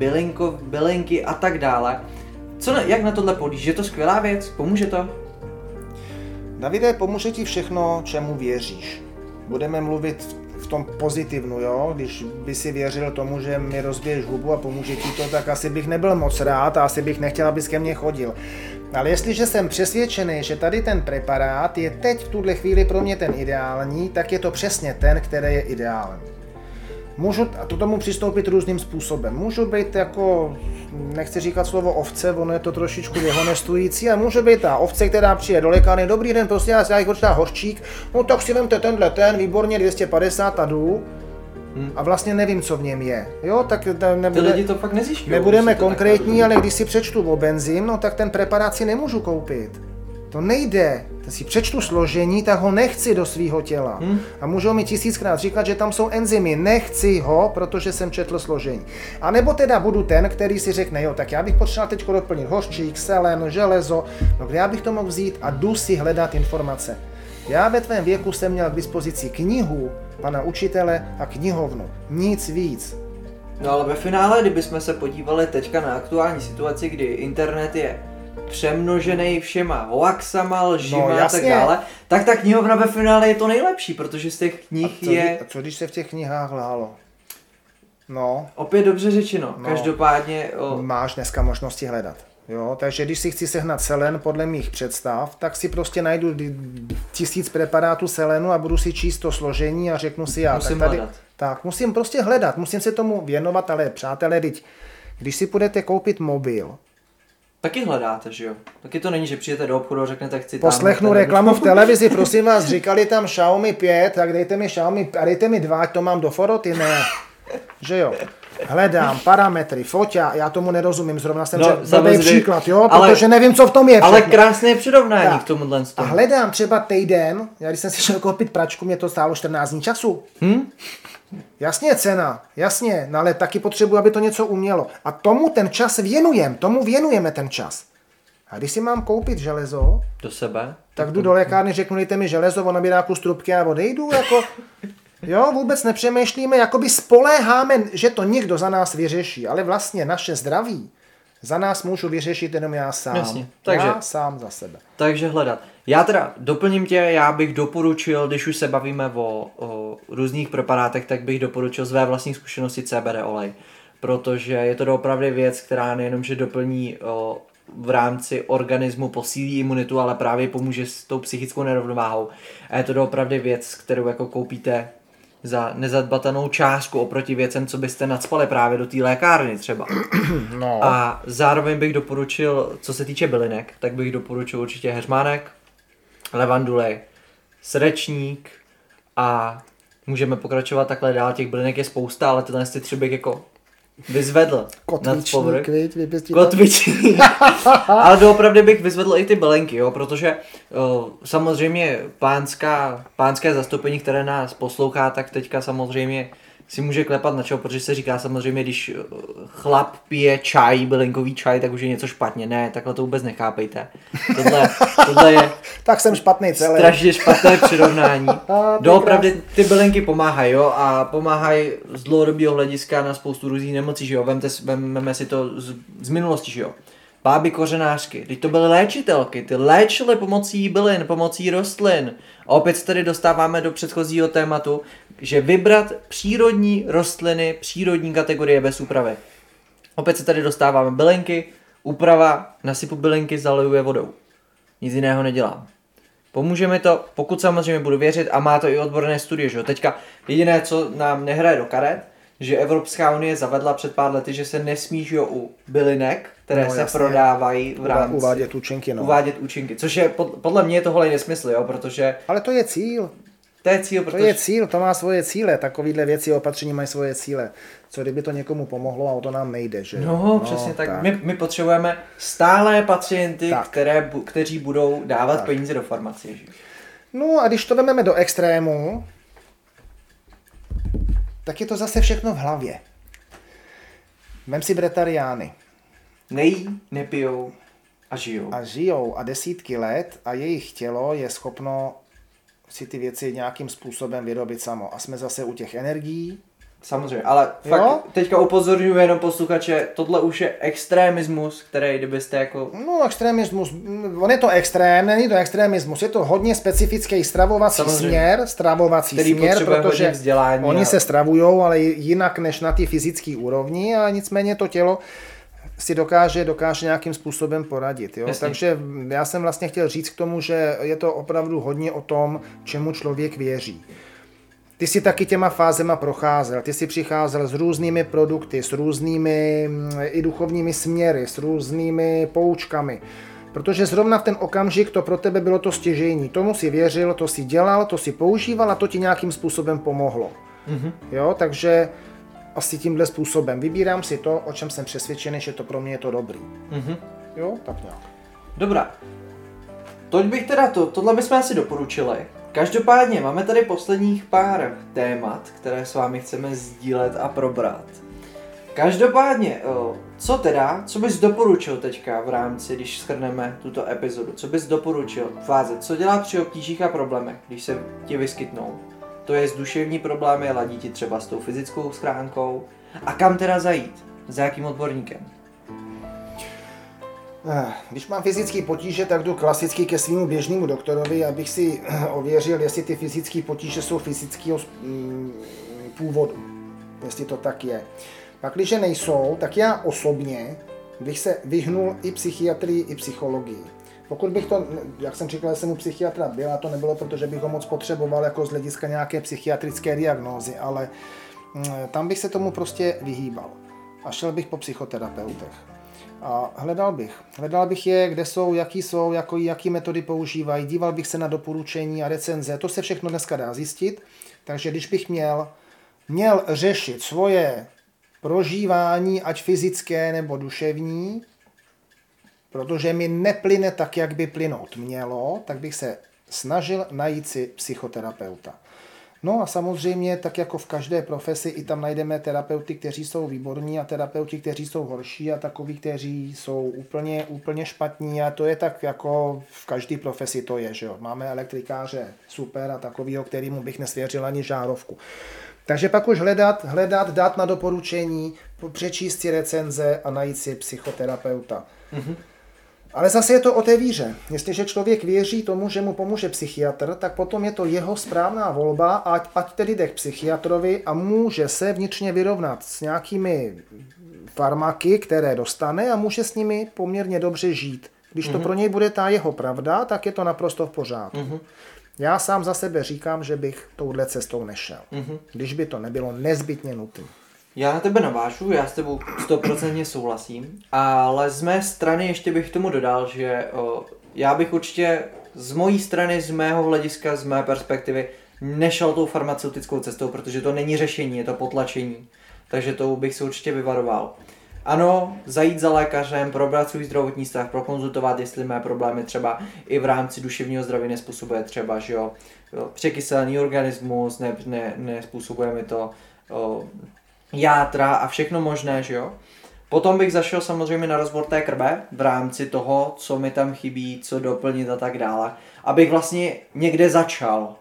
bylinky a tak dále. Jak na tohle podíš? Je to skvělá věc? Pomůže to? Davide, pomůže ti všechno, čemu věříš. Budeme mluvit v tom pozitivnu, jo? Když by si věřil tomu, že mi rozbiješ hubu a pomůže ti to, tak asi bych nebyl moc rád a asi bych nechtěl, abys ke mně chodil. Ale jestliže jsem přesvědčený, že tady ten preparát je teď v tuhle chvíli pro mě ten ideální, tak je to přesně ten, který je ideální. Můžu k tomu přistoupit různým způsobem. Můžu být jako, nechci říkat slovo ovce, ono je to trošičku dehonestující, a může být ta ovce, která přijde do lékárny, dobrý den, prostě já jich určitá hořčík, no tak si vemte tenhle ten, výborně, 250 a jdu. A vlastně nevím, co v něm je. Jo, tak ty lidi to fakt nezjišťují. Nebudeme konkrétní, ale když si přečtu o benzín, no tak ten preparát si nemůžu koupit. To nejde. Když si přečtu složení, tak ho nechci do svého těla. A můžou mi 1000krát říkat, že tam jsou enzymy. Nechci ho, protože jsem četl složení. A nebo teda budu ten, který si řekne, jo, tak já bych potřeboval teď doplnit hořčík, selen, železo. No kde já bych to mohl vzít a jdu si hledat informace. Já ve tvém věku jsem měl k dispozici knihu pana učitele a knihovnu. Nic víc. No ale ve finále, kdybychom se podívali teďka na aktuální situaci, kdy internet je přemnožený všema hoaxama, lžima a tak dále, tak ta knihovna ve finále je to nejlepší, protože z těch knih je... A co když se v těch knihách lhalo? No. Opět dobře řečeno. No. Každopádně... Máš dneska možnosti hledat. Jo, takže když si chci sehnat selen podle mých představ, tak si prostě najdu 1000 preparátů selenu a budu si číst to složení a řeknu si musím prostě hledat, musím se tomu věnovat, ale přátelé, když si půjdete koupit mobil, taky hledáte, že jo? Taky to není, že přijete do obchodu a řeknete, chci tam... Poslechnu reklamu v televizi, prosím vás, říkali tam Xiaomi 5, tak dejte mi Xiaomi a dejte mi 2, to mám do foroty, ne? Že jo? Hledám parametry, foťa, já tomu nerozumím, zrovna jsem blbej příklad, jo, protože nevím, co v tom je. Ale krásné přirovnání tak. K tomuhle. A hledám třeba týden, já když jsem si šel koupit pračku, mě to stálo 14 dní času. Jasně, cena, jasně, no ale taky potřebuji, aby to něco umělo. A tomu ten čas věnujeme ten čas. A když si mám koupit železo, do sebe, tak jdu do lékárny, řeknu, dejte mi železo, ona mi dá kus trubky a odejdu, jako... Jo, vůbec nepřemýšlíme, jakoby spoléháme, že to někdo za nás vyřeší, ale vlastně naše zdraví Za nás můžu vyřešit jenom já sám. Jasně, takže, já sám za sebe. Takže hledat. Já teda doplním tě, já bych doporučil, když už se bavíme o různých preparátech, tak bych doporučil z své vlastní zkušenosti CBD olej. Protože je to opravdu věc, která nejenom, že doplní v rámci organismu, posílí imunitu, ale právě pomůže s tou psychickou nerovnováhou. A je to opravdu věc, kterou jako koupíte za nezadbatanou částku oproti věcem, co byste nadspali právě do té lékárny třeba. No. A zároveň bych doporučil, co se týče bylinek, tak bych doporučil určitě heřmánek, levanduli, srdečník a můžeme pokračovat takhle dál. Těch bylinek je spousta, ale tenhle si třeba jako vyzvedl kotvičník, kotvičník. Ale doopravdy bych vyzvedl i ty bylinky, jo, protože samozřejmě pánské zastoupení, které nás poslouchá, tak teďka samozřejmě si může klepat na čeho, protože se říká samozřejmě, když chlap pije čaj, bylinkový čaj, tak už je něco špatně. Ne, takhle to vůbec nechápejte. Tohle je tak jsem špatný celý. Strašně špatné přirovnání. Doopravdy ty bylinky pomáhají, jo, a pomáhají z dlouhodobého hlediska na spoustu různých nemocí, že jo. Vememe si to z minulosti, že jo. Báby kořenářky, teď to byly léčitelky, ty léčily pomocí bylin, pomocí rostlin. A opět se tady dostáváme do předchozího tématu, že vybrat přírodní rostliny, přírodní kategorie bez úpravy. Opět se tady dostáváme bylinky, úprava, nasypu bylinky, zaliju je vodou. Nic jiného nedělám. Pomůže mi to, pokud samozřejmě budu věřit, a má to i odborné studie, že jo. Teďka jediné, co nám nehraje do karet, že Evropská unie zavedla před pár lety, že se nesmí u bylinek, které se prodávají v rámci uvádět účinky, což je podle mě tohle nesmysl, jo, protože ale to je cíl. To má svoje cíle, takovýhle věci, opatření mají svoje cíle. Co kdyby to někomu pomohlo a o to nám nejde, že? No přesně tak. My potřebujeme stálé pacienty, kteří budou dávat peníze do farmacie, že? No a když to vezmeme do extrému, tak je to zase všechno v hlavě. Vem si bretariány. Nejí, nepijou a žijou. A žijou a desítky let a jejich tělo je schopno si ty věci nějakým způsobem vyrobit samo. A jsme zase u těch energií. Samozřejmě, ale fakt teďka upozorňuji jenom posluchače, tohle už je extremismus, který kdybyste jako... No extremismus, on je to extrém, není to extremismus, je to hodně specifický stravovací samozřejmě. stravovací směr, protože oni se stravujou, ale jinak než na ty fyzické úrovni, a nicméně to tělo si dokáže nějakým způsobem poradit. Jo? Takže já jsem vlastně chtěl říct k tomu, že je to opravdu hodně o tom, čemu člověk věří. Ty jsi taky těma fázema procházel, ty jsi přicházel s různými produkty, s různými i duchovními směry, s různými poučkami, protože zrovna v ten okamžik to pro tebe bylo to stěžejní, tomu si věřil, to si dělal, to si používal a to ti nějakým způsobem pomohlo. Mm-hmm. Jo, takže asi tímhle způsobem vybírám si to, o čem jsem přesvědčený, že to pro mě je to dobrý. Mm-hmm. Jo, tak nějak. Dobrá, tohle bychom asi doporučili. Každopádně máme tady posledních pár témat, které s vámi chceme sdílet a probrat. Každopádně, co bys doporučil teďka v rámci, když shrneme tuto epizodu, co bys doporučil fáze, co dělá při obtížích a problémech, když se ti vyskytnou? To je duševní problémy, ladí ti třeba s tou fyzickou schránkou. A kam teda zajít? Za jakým odborníkem? Když mám fyzické potíže, tak jdu klasicky ke svému běžnému doktorovi, abych si ověřil, jestli ty fyzické potíže jsou fyzického původu. Jestli to tak je. Pak, když nejsou, tak já osobně bych se vyhnul i psychiatrii, i psychologii. Pokud bych to, jak jsem říkal, jsem u psychiatra byl, a to nebylo, protože bych ho moc potřeboval jako z hlediska nějaké psychiatrické diagnózy, ale tam bych se tomu prostě vyhýbal a šel bych po psychoterapeutech. A hledal bych je, kde jsou, jaký jsou, jaký metody používají, díval bych se na doporučení a recenze, to se všechno dneska dá zjistit, takže když bych měl řešit svoje prožívání, ať fyzické nebo duševní, protože mi neplyne tak, jak by plynout mělo, tak bych se snažil najít si psychoterapeuta. No a samozřejmě, tak jako v každé profesi, i tam najdeme terapeuty, kteří jsou výborní, a terapeuti, kteří jsou horší, a takoví, kteří jsou úplně špatní, a to je tak jako v každé profesi to je, že jo. Máme elektrikáře super a takovýho, kterýmu bych nesvěřil ani žárovku. Takže pak už hledat, dát na doporučení, přečíst si recenze a najít si psychoterapeuta. Mm-hmm. Ale zase je to o té víře. Jestliže člověk věří tomu, že mu pomůže psychiatr, tak potom je to jeho správná volba, ať tedy jde k psychiatrovi a může se vnitřně vyrovnat s nějakými farmaky, které dostane a může s nimi poměrně dobře žít. Když to pro něj bude ta jeho pravda, tak je to naprosto v pořádku. Mm-hmm. Já sám za sebe říkám, že bych touhle cestou nešel, když by to nebylo nezbytně nutné. Já na tebe navážu, já s tebou 100% souhlasím, ale z mé strany ještě bych tomu dodal, že já bych určitě z mojí strany, z mého hlediska, z mé perspektivy nešel tou farmaceutickou cestou, protože to není řešení, je to potlačení, takže to bych se určitě vyvaroval. Ano, zajít za lékařem, probrat svůj zdravotní stav, prokonzultovat, jestli mé problémy třeba i v rámci duševního zdraví nespůsobuje třeba, že jo, překyselený organismus, nespůsobuje mi to játra a všechno možné, že jo. Potom bych zašel samozřejmě na rozbor té krve v rámci toho, co mi tam chybí, co doplnit a tak dále, abych vlastně někde začal.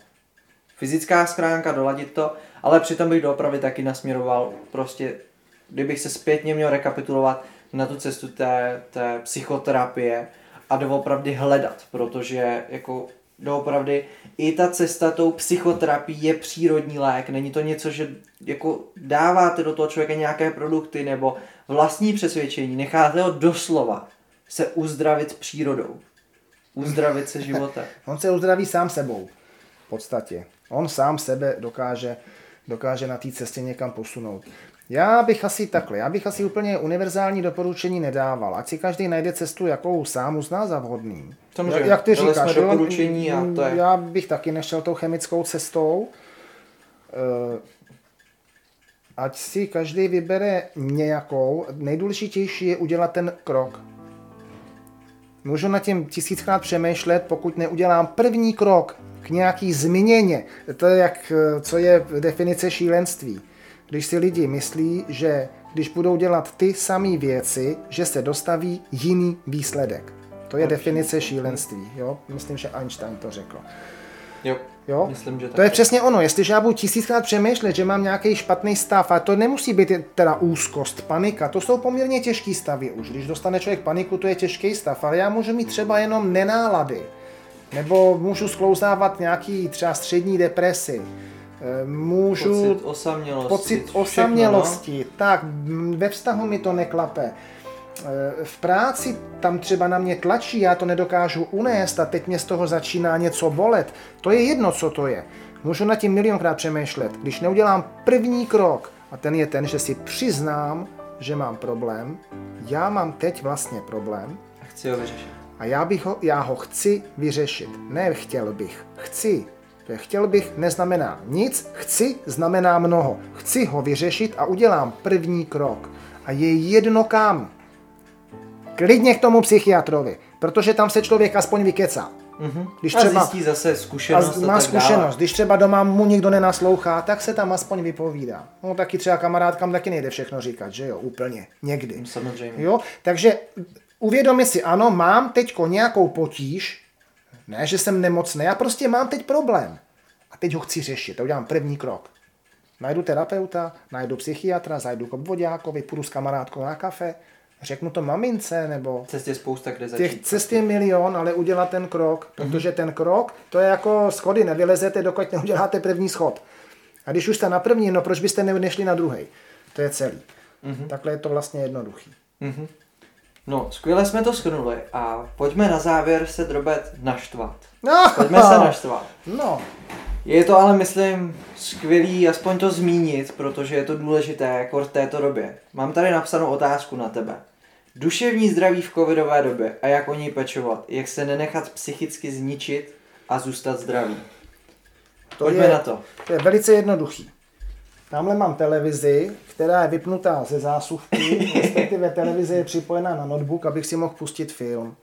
Fyzická schránka, doladit to, ale přitom bych doopravdy taky nasměroval prostě, kdybych se zpětně měl rekapitulovat na tu cestu té psychoterapie a doopravdy hledat, protože jako doopravdy i ta cesta tou psychoterapií je přírodní lék, není to něco, že jako dáváte do toho člověka nějaké produkty nebo vlastní přesvědčení, necháte ho doslova se uzdravit přírodou, uzdravit se životem. On se uzdraví sám sebou v podstatě, on sám sebe dokáže na té cestě někam posunout. Já bych asi úplně univerzální doporučení nedával. Ať si každý najde cestu, jakou sám uzná za vhodný. Jak ty říkáš, já bych taky nešel tou chemickou cestou. Ať si každý vybere nějakou, nejdůležitější je udělat ten krok. Můžu nad tím 1000krát přemýšlet, pokud neudělám první krok k nějaký změně, to je co je definice šílenství. Když si lidi myslí, že když budou dělat ty samé věci, že se dostaví jiný výsledek. To je definice šílenství. Jo? Myslím, že Einstein to řekl. Jo? Myslím, že to je přesně ono. Jestliže já budu 1000krát přemýšlet, že mám nějaký špatný stav, a to nemusí být teda úzkost, panika, to jsou poměrně těžký stavy už. Když dostane člověk paniku, to je těžký stav, ale já můžu mít třeba jenom nenálady. Nebo můžu sklouzávat nějaký třeba střední depresi. Můžu pocit osamělosti. Tak, ve vztahu mi to neklape. V práci tam třeba na mě tlačí, já to nedokážu unést a teď mě z toho začíná něco bolet. To je jedno, co to je. Můžu nad tím milionkrát přemýšlet. Když neudělám první krok, a ten je ten, že si přiznám, že mám problém, já mám teď vlastně problém. A chci ho vyřešit. A já ho chci vyřešit. Ne chtěl bych, chci. Chtěl bych neznamená nic, chci znamená mnoho. Chci ho vyřešit a udělám první krok. A je jedno kam. Klidně k tomu psychiatrovi, protože tam se člověk aspoň vykecá. Mm-hmm. Když a třeba zjistí zase zkušenost. A má zkušenost. Když třeba doma mu nikdo nenaslouchá, tak se tam aspoň vypovídá. No taky třeba kamarádkám taky nejde všechno říkat, že jo, úplně, někdy. Samozřejmě. Jo? Takže uvědomi si, ano, mám teďko nějakou potíž, ne, že jsem nemocný, já prostě mám teď problém. A teď ho chci řešit, a udělám první krok. Najdu terapeuta, najdu psychiatra, zajdu k obvoďákovi, půjdu s kamarádkou na kafe, řeknu to mamince, nebo... Cest je spousta, kde začít. Těch cest je milion, ale udělat ten krok, protože ten krok, to je jako schody, nevylezete, dokud neuděláte první schod. A když už jste na první, no proč byste nešli na druhý? To je celý. Mm-hmm. Takhle je to vlastně jednoduchý. Mm-hmm. No, skvěle jsme to shrnuli a pojďme na závěr se drobet naštvat. No. Je to ale, myslím, skvělý aspoň to zmínit, protože je to důležité jako v této době. Mám tady napsanou otázku na tebe. Duševní zdraví v covidové době a jak o něj pečovat, jak se nenechat psychicky zničit a zůstat zdravý. Pojďme na to. To je velice jednoduchý. Tamhle mám televizi, která je vypnutá ze zásuvky, respektive televize je připojená na notebook, abych si mohl pustit film.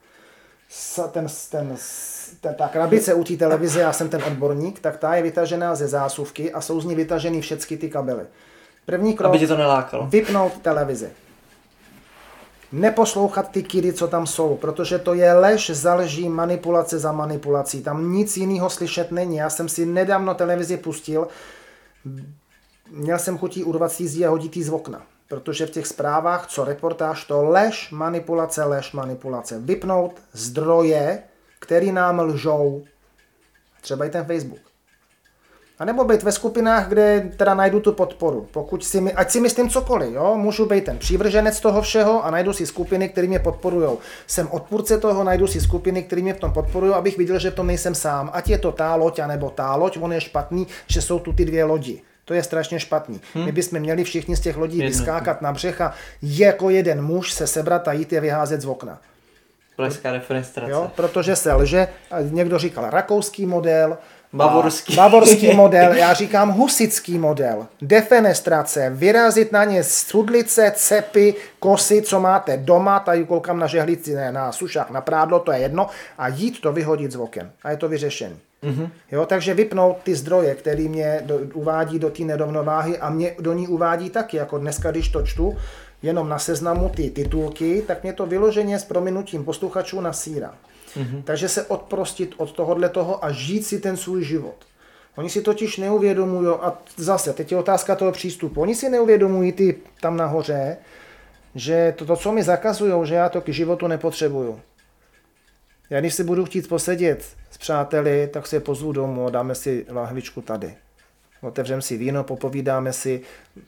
Ta krabice u té televize, já jsem ten odborník, tak ta je vytažená ze zásuvky a jsou z ní vytažený všechny ty kabely. První krok, aby tě to nelákalo. Vypnout televizi. Neposlouchat ty kidy, co tam jsou, protože to je lež za lží, manipulace za manipulací. Tam nic jiného slyšet není. Já jsem si nedávno televizi pustil. měl jsem chutí urvat si jízdí a hodit jí z okna. Protože v těch zprávách, co reportáž, to lež, manipulace. Vypnout zdroje, který nám lžou. Třeba i ten Facebook. A nebo být ve skupinách, kde teda najdu tu podporu. Ať si myslím cokoliv, jo? Můžu být ten přívrženec toho všeho a najdu si skupiny, které mě podporujou. Jsem odpůrce toho, najdu si skupiny, které mě v tom podporují, abych viděl, že v tom nejsem sám. Ať je to ta loď, anebo ta loď, on je špatný, že jsou tu ty dvě lodi. To je strašně špatný. My bychom měli všichni z těch lodí vyskákat na břeh a jako jeden muž se sebrat a jít je vyházet z okna. Pleská defenestrace. Jo, protože se lže, někdo říkal rakouský model, bavorský model, já říkám husický model. Defenestrace, vyrazit na ně studlice, cepy, kosy, co máte doma, tady koukám na žehlici, ne, na sušák, na prádlo, to je jedno, a jít to vyhodit z oken. A je to vyřešený. Mm-hmm. Jo, takže vypnout ty zdroje, který mě uvádí do té nerovnováhy a mě do ní uvádí taky, jako dneska, když to čtu, jenom na Seznamu ty titulky, tak mě to vyloženě s prominutím posluchačů nasírá. Mm-hmm. Takže se odprostit od tohohle toho a žít si ten svůj život. Oni si totiž neuvědomují, a zase, teď je otázka toho přístupu, oni si neuvědomují ty tam nahoře, že to, co mi zakazujou, že já to k životu nepotřebuju. Já když si budu chtít posedět s přáteli, tak se pozvu domů, dáme si lahvičku tady. Otevřeme si víno, popovídáme si,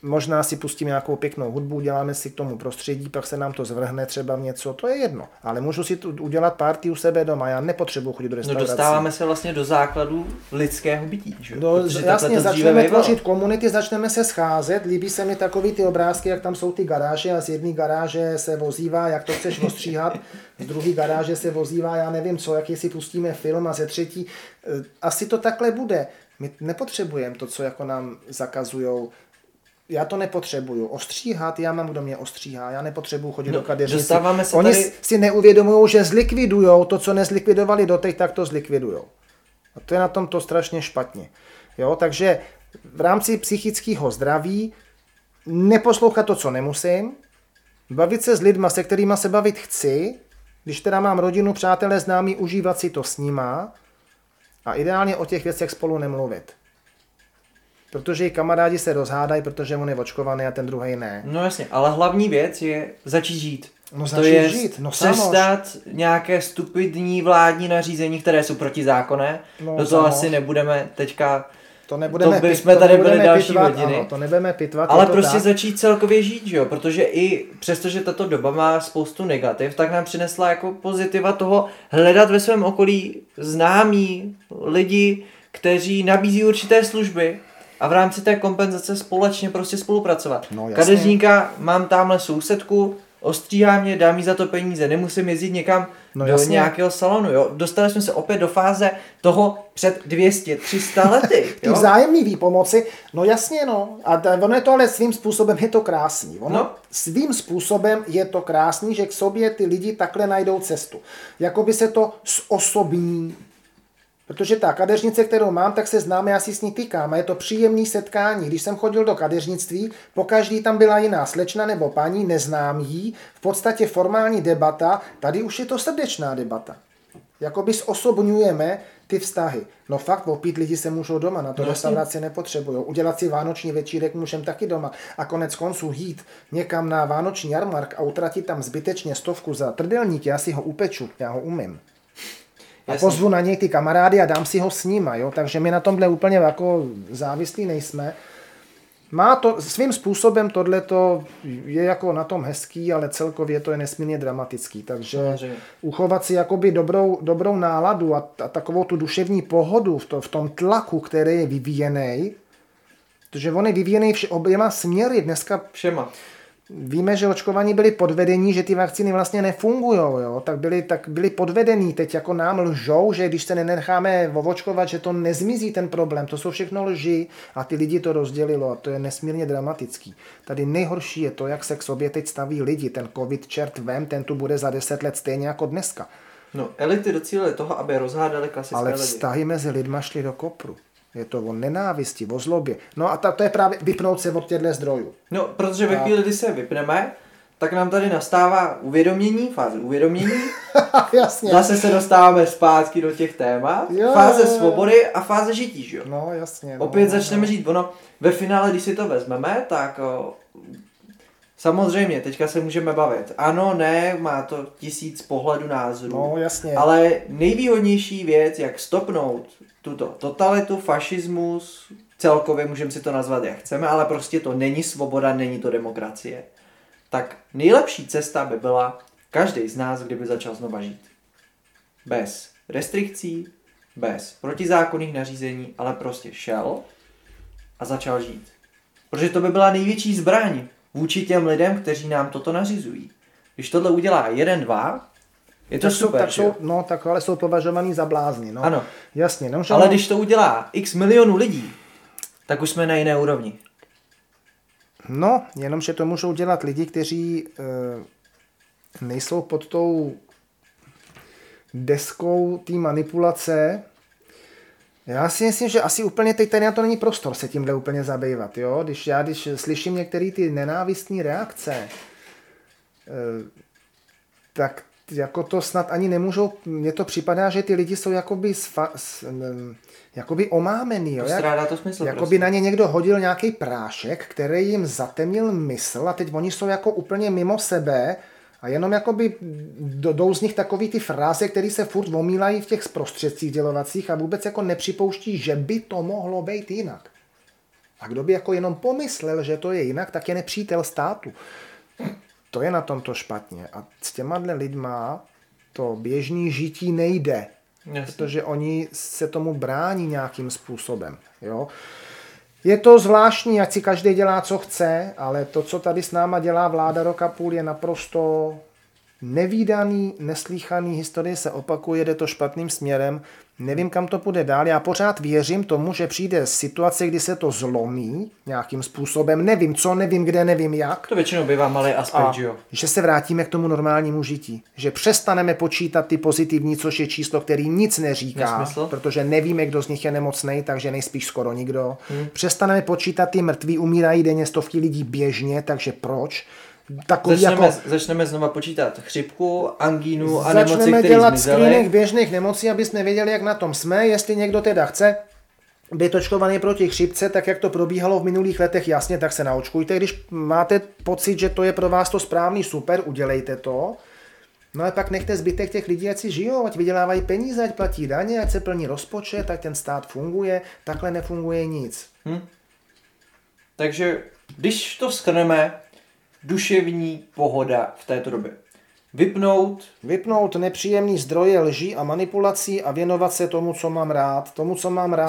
možná si pustím nějakou pěknou hudbu, uděláme si k tomu prostředí, pak se nám to zvrhne třeba v něco, to je jedno. Ale můžu si udělat party u sebe doma, já nepotřebuji chodit do restaurace. No dostáváme se vlastně do základu lidského bytí. Že? No, jasně, začneme tvořit komunity, začneme se scházet, líbí se mi takový ty obrázky, jak tam jsou ty garáže a z jedné garáže se vozívá, jak to chceš ostříhat, z druhé garáže se vozívá, já nevím co, jak si pustíme film a ze třetí. Asi to takhle bude. My nepotřebujeme to, co jako nám zakazujou. Já to nepotřebuju. Ostříhat, já mám, kdo mě ostříhá. Já nepotřebuju chodit do kadeřnice. Oni tady... si neuvědomují, že zlikvidujou to, co nezlikvidovali doteď, tak to zlikvidujou. A to je na tom to strašně špatně. Jo? Takže v rámci psychického zdraví neposlouchat to, co nemusím. Bavit se s lidma, se kterýma se bavit chci. Když teda mám rodinu, přátelé, známí, užívat si to s nima. A ideálně o těch věcech spolu nemluvit. Protože i kamarádi se rozhádají, protože on je očkovaný a ten druhej ne. No jasně, ale hlavní věc je začít žít. No začít žít, no samož. Přestat nějaké stupidní vládní nařízení, které jsou protizákonné. No, do toho samož. Asi nebudeme teďka... To nebudeme pitvat. Ale prostě začít celkově žít, že jo? Protože i přestože tato doba má spoustu negativ, tak nám přinesla jako pozitiva toho hledat ve svém okolí známí lidi, kteří nabízí určité služby a v rámci té kompenzace společně prostě spolupracovat. No, kadeřníka, mám tamhle sousedku, ostříhá mě, dá mi za to peníze, nemusím jezdit někam do nějakého salonu, jo. Dostali jsme se opět do fáze toho před 200, 300 lety, jo. Ty vzájemný výpomoci, no jasně, no. A ono je to ale svým způsobem, je to krásný. Svým způsobem je to krásný, že k sobě ty lidi takhle najdou cestu. Jakoby se to zosobní. Protože ta kadeřnice, kterou mám, tak se známe, já si s ní tykám a je to příjemné setkání. Když jsem chodil do kadeřnictví, pokaždý tam byla jiná slečna nebo paní, neznám jí, v podstatě formální debata, tady už je to srdečná debata. Jakoby zosobňujeme ty vztahy. No fakt, opít lidi se můžou doma, na to restauraci nepotřebujou. Udělat si vánoční večírek můžem taky doma a konec konců jít někam na vánoční jarmark a utratit tam zbytečně 100 za trdelník, já si ho upeču, já ho umím. A pozvu na něj ty kamarády a dám si ho s nima, jo? Takže my na tomhle úplně jako závislí nejsme. Má to, svým způsobem tohleto je jako na tom hezký, ale celkově to je nesmírně dramatický, takže uchovat si jakoby dobrou náladu a takovou tu duševní pohodu v tom tlaku, který je vyvíjený, protože on je vyvíjený oběma směry dneska. Všema. Víme, že očkovaní byli podvedení, že ty vakcíny vlastně nefungujou, jo? Tak byli podvedení, teď jako nám lžou, že když se nenecháme očkovat, že to nezmizí ten problém, to jsou všechno lži a ty lidi to rozdělilo a to je nesmírně dramatický. Tady nejhorší je to, jak se k sobě teď staví lidi, ten covid čert vem, ten tu bude za 10 let stejně jako dneska. No elity docílily toho, aby rozhádali klasické lidi. Ale vztahy mezi lidma šly do kopru. Je to o nenávisti, o zlobě. No a to je právě vypnout se od těchto zdrojů. No, protože ve chvíli, kdy se vypneme, tak nám tady nastává uvědomění, fáze uvědomění Jasně. Zase se dostáváme zpátky do těch témat. Jo, fáze svobody a fáze žití, že jo? No, jasně. Opět začneme žít. Ono, ve finále, když si to vezmeme, tak samozřejmě, teďka se můžeme bavit. Ano, ne, má to 1000 pohledů názorů. No, jasně. Ale nejvýhodnější věc, jak stopnout tuto totalitu, fašismus, celkově můžeme si to nazvat, jak chceme, ale prostě to není svoboda, není to demokracie. Tak nejlepší cesta by byla každý z nás, kdyby začal znova žít. Bez restrikcí, bez protizákonných nařízení, ale prostě šel a začal žít. Protože to by byla největší zbraň vůči těm lidem, kteří nám toto nařizují. Když tohle udělá 1, 2, je to tak super, tak jsou, no, tak ale jsou považovaní za blázni, no. Ano. Jasně. Nemůžeme... Ale když to udělá x milionů lidí, tak už jsme na jiné úrovni. No, jenomže to můžou dělat lidi, kteří nejsou pod tou deskou té manipulace. Já si myslím, že asi úplně teď tady na to není prostor se tímhle úplně zabývat, jo? Když slyším některé ty nenávistné reakce, tak jako to snad ani nemůžou, mně to připadá, že ty lidi jsou jakoby omámený. Jo? Strádá to smysl. Jakoby prostě na ně někdo hodil nějaký prášek, který jim zatemnil mysl a teď oni jsou jako úplně mimo sebe a jenom jakoby jdou z nich takový ty fráze, které se furt omílají v těch zprostředcích dělovacích a vůbec jako nepřipouští, že by to mohlo být jinak. A kdo by jako jenom pomyslel, že to je jinak, tak je nepřítel státu. To je na tomto špatně. A s těma lidma to běžný žití nejde. Jasně. Protože oni se tomu brání nějakým způsobem. Jo? Je to zvláštní, ať si každý dělá, co chce, ale to, co tady s náma dělá vláda 1,5 roku, je naprosto nevídaný, neslýchaný. Historie se opakuje, jde to špatným směrem. Nevím, kam to půjde dál. Já pořád věřím tomu, že přijde situace, kdy se to zlomí nějakým způsobem. Nevím co, nevím kde, nevím jak. To většinou bývá malý aspekt, jo. Že se vrátíme k tomu normálnímu žití. Že přestaneme počítat ty pozitivní, což je číslo, který nic neříká. Nesmysl? Protože nevíme, kdo z nich je nemocnej, takže nejspíš skoro nikdo. Přestaneme počítat ty mrtví, umírají denně stovky lidí běžně, takže proč? Začneme znova počítat chřipku, angínu a nemoci, které zmizely. Dělat screening běžných nemocí, abys nevěděli, jak na tom jsme. Jestli někdo teda chce být očkovaný proti chřipce, tak jak to probíhalo v minulých letech, jasně, tak se naočkujte. Když máte pocit, že to je pro vás to správný, super, udělejte to. No a pak nechte zbytek těch lidí, ať si žijou, ať vydělávají peníze, ať platí daně, ať se plní rozpočet, ať ten stát funguje. Takhle nefunguje nic. Takže když to shrneme, duševní pohoda v této době. Vypnout nepříjemný zdroje lží a manipulací a věnovat se tomu, co mám rád.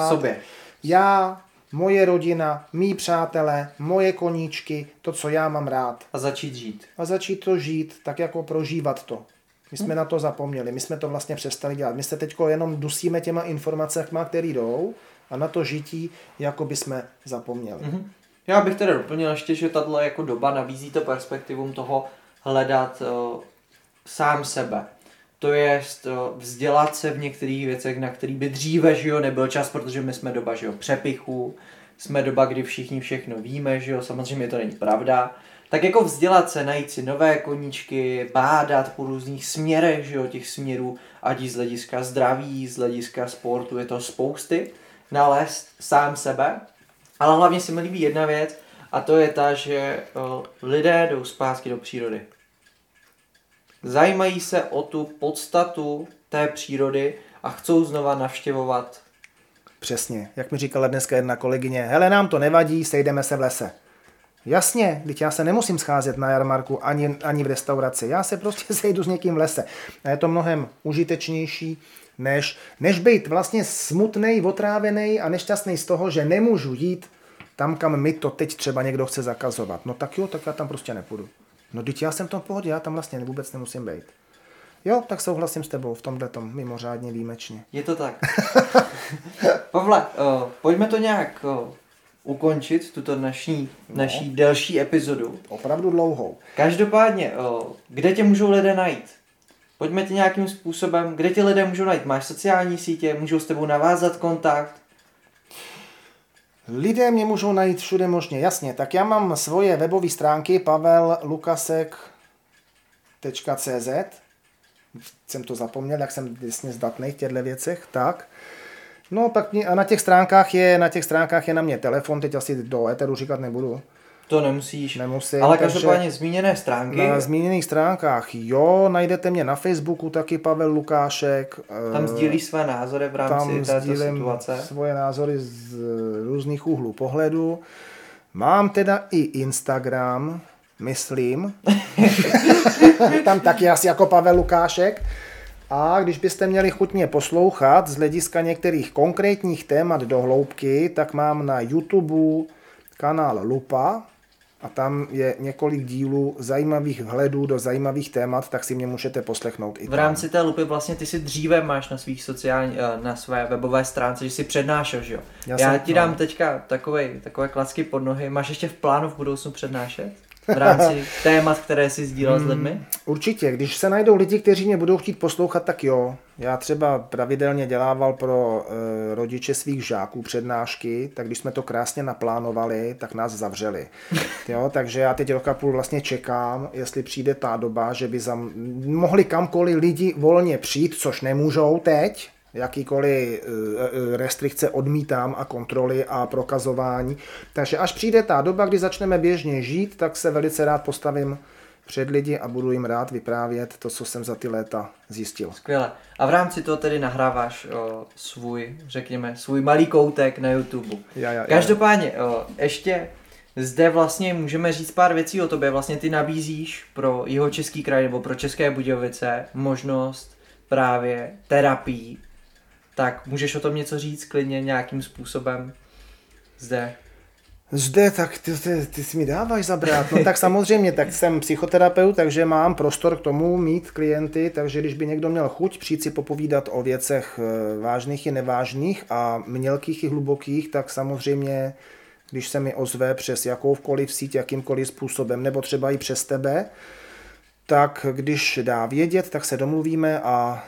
Sobě. Já, moje rodina, mí přátelé, moje koníčky, to, co já mám rád. A začít žít. Tak jako prožívat to. My jsme na to zapomněli, my jsme to vlastně přestali dělat. My se teď jenom dusíme těma informacemi, které jdou a na to žití, jako by jsme zapomněli. Já bych teda doplnil ještě, že tato jako doba nabízí to perspektivum toho hledat sám sebe. To je vzdělat se v některých věcech, na který by dříve nebyl čas, protože my jsme doba přepichu, jsme doba, kdy všichni všechno víme, samozřejmě to není pravda. Tak jako vzdělat se, najít si nové koníčky, bádat po různých směrech, těch směrů, ať z hlediska zdraví, z hlediska sportu, je to spousty, nalézt sám sebe. Ale hlavně se mi líbí jedna věc a to je ta, že lidé jdou zpátky do přírody. Zajímají se o tu podstatu té přírody a chcou znova navštěvovat. Přesně, jak mi říkala dneska jedna kolegyně, hele, nám to nevadí, sejdeme se v lese. Jasně, teď já se nemusím scházet na jarmarku ani v restauraci, já se prostě sejdu s někým v lese. A je to mnohem užitečnější, než být vlastně smutnej, otrávenej a nešťastný z toho, že nemůžu jít tam, kam mi to teď třeba někdo chce zakazovat. No tak jo, tak já tam prostě nepůjdu. No teď já jsem v tom pohodě, já tam vlastně vůbec nemusím být. Jo, tak souhlasím s tebou v tomhletom mimořádně výjimečně. Je to tak. Pavle, pojďme to nějak ukončit, tuto naší delší epizodu. Opravdu dlouhou. Každopádně, kde tě můžou lidé najít? Pojďme ti nějakým způsobem, kde ti lidé můžou najít. Máš sociální sítě, můžou s tebou navázat kontakt? Lidé mě můžou najít všude možně, jasně. Tak já mám svoje webové stránky pavellukašek.cz, jsem to zapomněl, jak jsem jasně zdatnej v těchto věcech, tak. No pak mě, a na těch stránkách je na mě telefon, teď asi do éteru říkat nebudu. To nemusíš. Nemusím, ale každopádně zmíněné stránky. Na zmíněných stránkách, jo, najdete mě na Facebooku taky Pavel Lukášek. Tam sdílíš své názory v rámci této situace. Tam svoje názory z různých úhlů pohledu. Mám teda i Instagram, myslím. Tam taky asi jako Pavel Lukášek. A když byste měli chuť mě poslouchat z hlediska některých konkrétních témat do hloubky, tak mám na YouTube kanál Lupa a tam je několik dílů zajímavých vhledů do zajímavých témat, tak si mě můžete poslechnout i tam. V rámci té Lupy vlastně ty si dříve máš na své webové stránce, že si přednášel, že jo? Já ti dám teďka takové klacky pod nohy. Máš ještě v plánu v budoucnu přednášet? V rámci témat, které jsi sdílel s lidmi? Určitě. Když se najdou lidi, kteří mě budou chtít poslouchat, tak jo. Já třeba pravidelně dělával pro rodiče svých žáků přednášky, tak když jsme to krásně naplánovali, tak nás zavřeli. Jo, takže já teď roka půl vlastně čekám, jestli přijde ta doba, že by mohli kamkoliv lidi volně přijít, což nemůžou teď. Jakýkoliv restrikce odmítám a kontroly a prokazování. Takže až přijde ta doba, kdy začneme běžně žít, tak se velice rád postavím před lidi a budu jim rád vyprávět to, co jsem za ty léta zjistil. Skvěle. A v rámci toho tedy nahráváš svůj malý koutek na YouTube. Každopádně, ještě zde vlastně můžeme říct pár věcí o tobě. Vlastně ty nabízíš pro Jihočeský kraj nebo pro České Budějovice možnost právě terapii. Tak můžeš o tom něco říct klidně nějakým způsobem zde? Zde, tak ty si mi dáváš zabrat. No tak samozřejmě, tak jsem psychoterapeut, takže mám prostor k tomu mít klienty, takže když by někdo měl chuť přijít si popovídat o věcech vážných i nevážných a mělkých i hlubokých, tak samozřejmě, když se mi ozve přes jakoukoliv síť, jakýmkoliv způsobem, nebo třeba i přes tebe, tak když dá vědět, tak se domluvíme a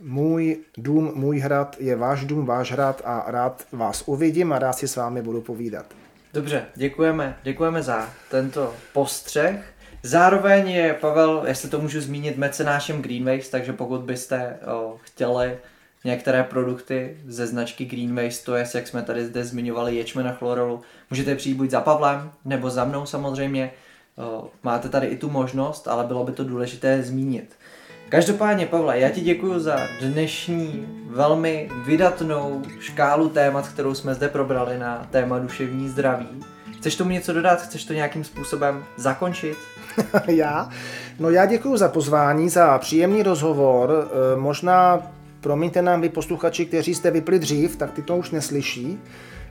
můj dům, můj hrad je váš dům, váš hrad a rád vás uvidím a rád si s vámi budu povídat. Dobře, děkujeme za tento postřeh. Zároveň je Pavel, jestli to můžu zmínit, mecenášem Greenways, takže pokud byste chtěli některé produkty ze značky Greenways, to je, jak jsme tady zde zmiňovali, ječmen a chlorolu, můžete přijít buď za Pavlem nebo za mnou samozřejmě. Máte tady i tu možnost, ale bylo by to důležité zmínit. Každopádně, Pavle, já ti děkuji za dnešní velmi vydatnou škálu témat, kterou jsme zde probrali na téma duševní zdraví. Chceš tomu něco dodat? Chceš to nějakým způsobem zakončit? Já? No já děkuji za pozvání, za příjemný rozhovor. Možná, promiňte nám vy posluchači, kteří jste vypli dřív, tak ty to už neslyší.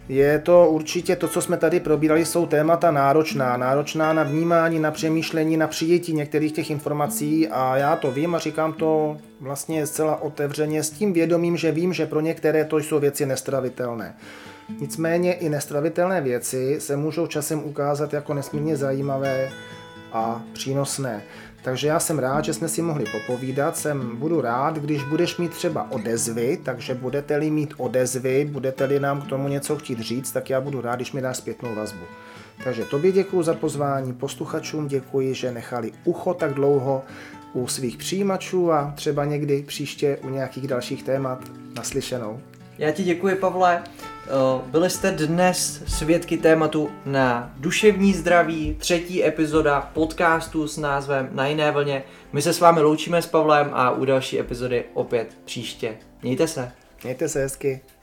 Je to určitě to, co jsme tady probírali, jsou témata náročná na vnímání, na přemýšlení, na přijetí některých těch informací a já to vím a říkám to vlastně zcela otevřeně s tím vědomím, že vím, že pro některé to jsou věci nestravitelné. Nicméně i nestravitelné věci se můžou časem ukázat jako nesmírně zajímavé a přínosné. Takže já jsem rád, že jsme si mohli popovídat, budu rád, když budeš mít třeba odezvy, takže budete-li mít odezvy, budete-li nám k tomu něco chtít říct, tak já budu rád, když mi dáš zpětnou vazbu. Takže tobě děkuji za pozvání, posluchačům děkuji, že nechali ucho tak dlouho u svých přijímačů a třeba někdy příště u nějakých dalších témat. Naslyšenou. Já ti děkuji, Pavle. Byli jste dnes svědky tématu na duševní zdraví, 3. epizoda podcastu s názvem Na jiné vlně. My se s vámi loučíme s Pavlem a u další epizody opět příště. Mějte se. Mějte se hezky.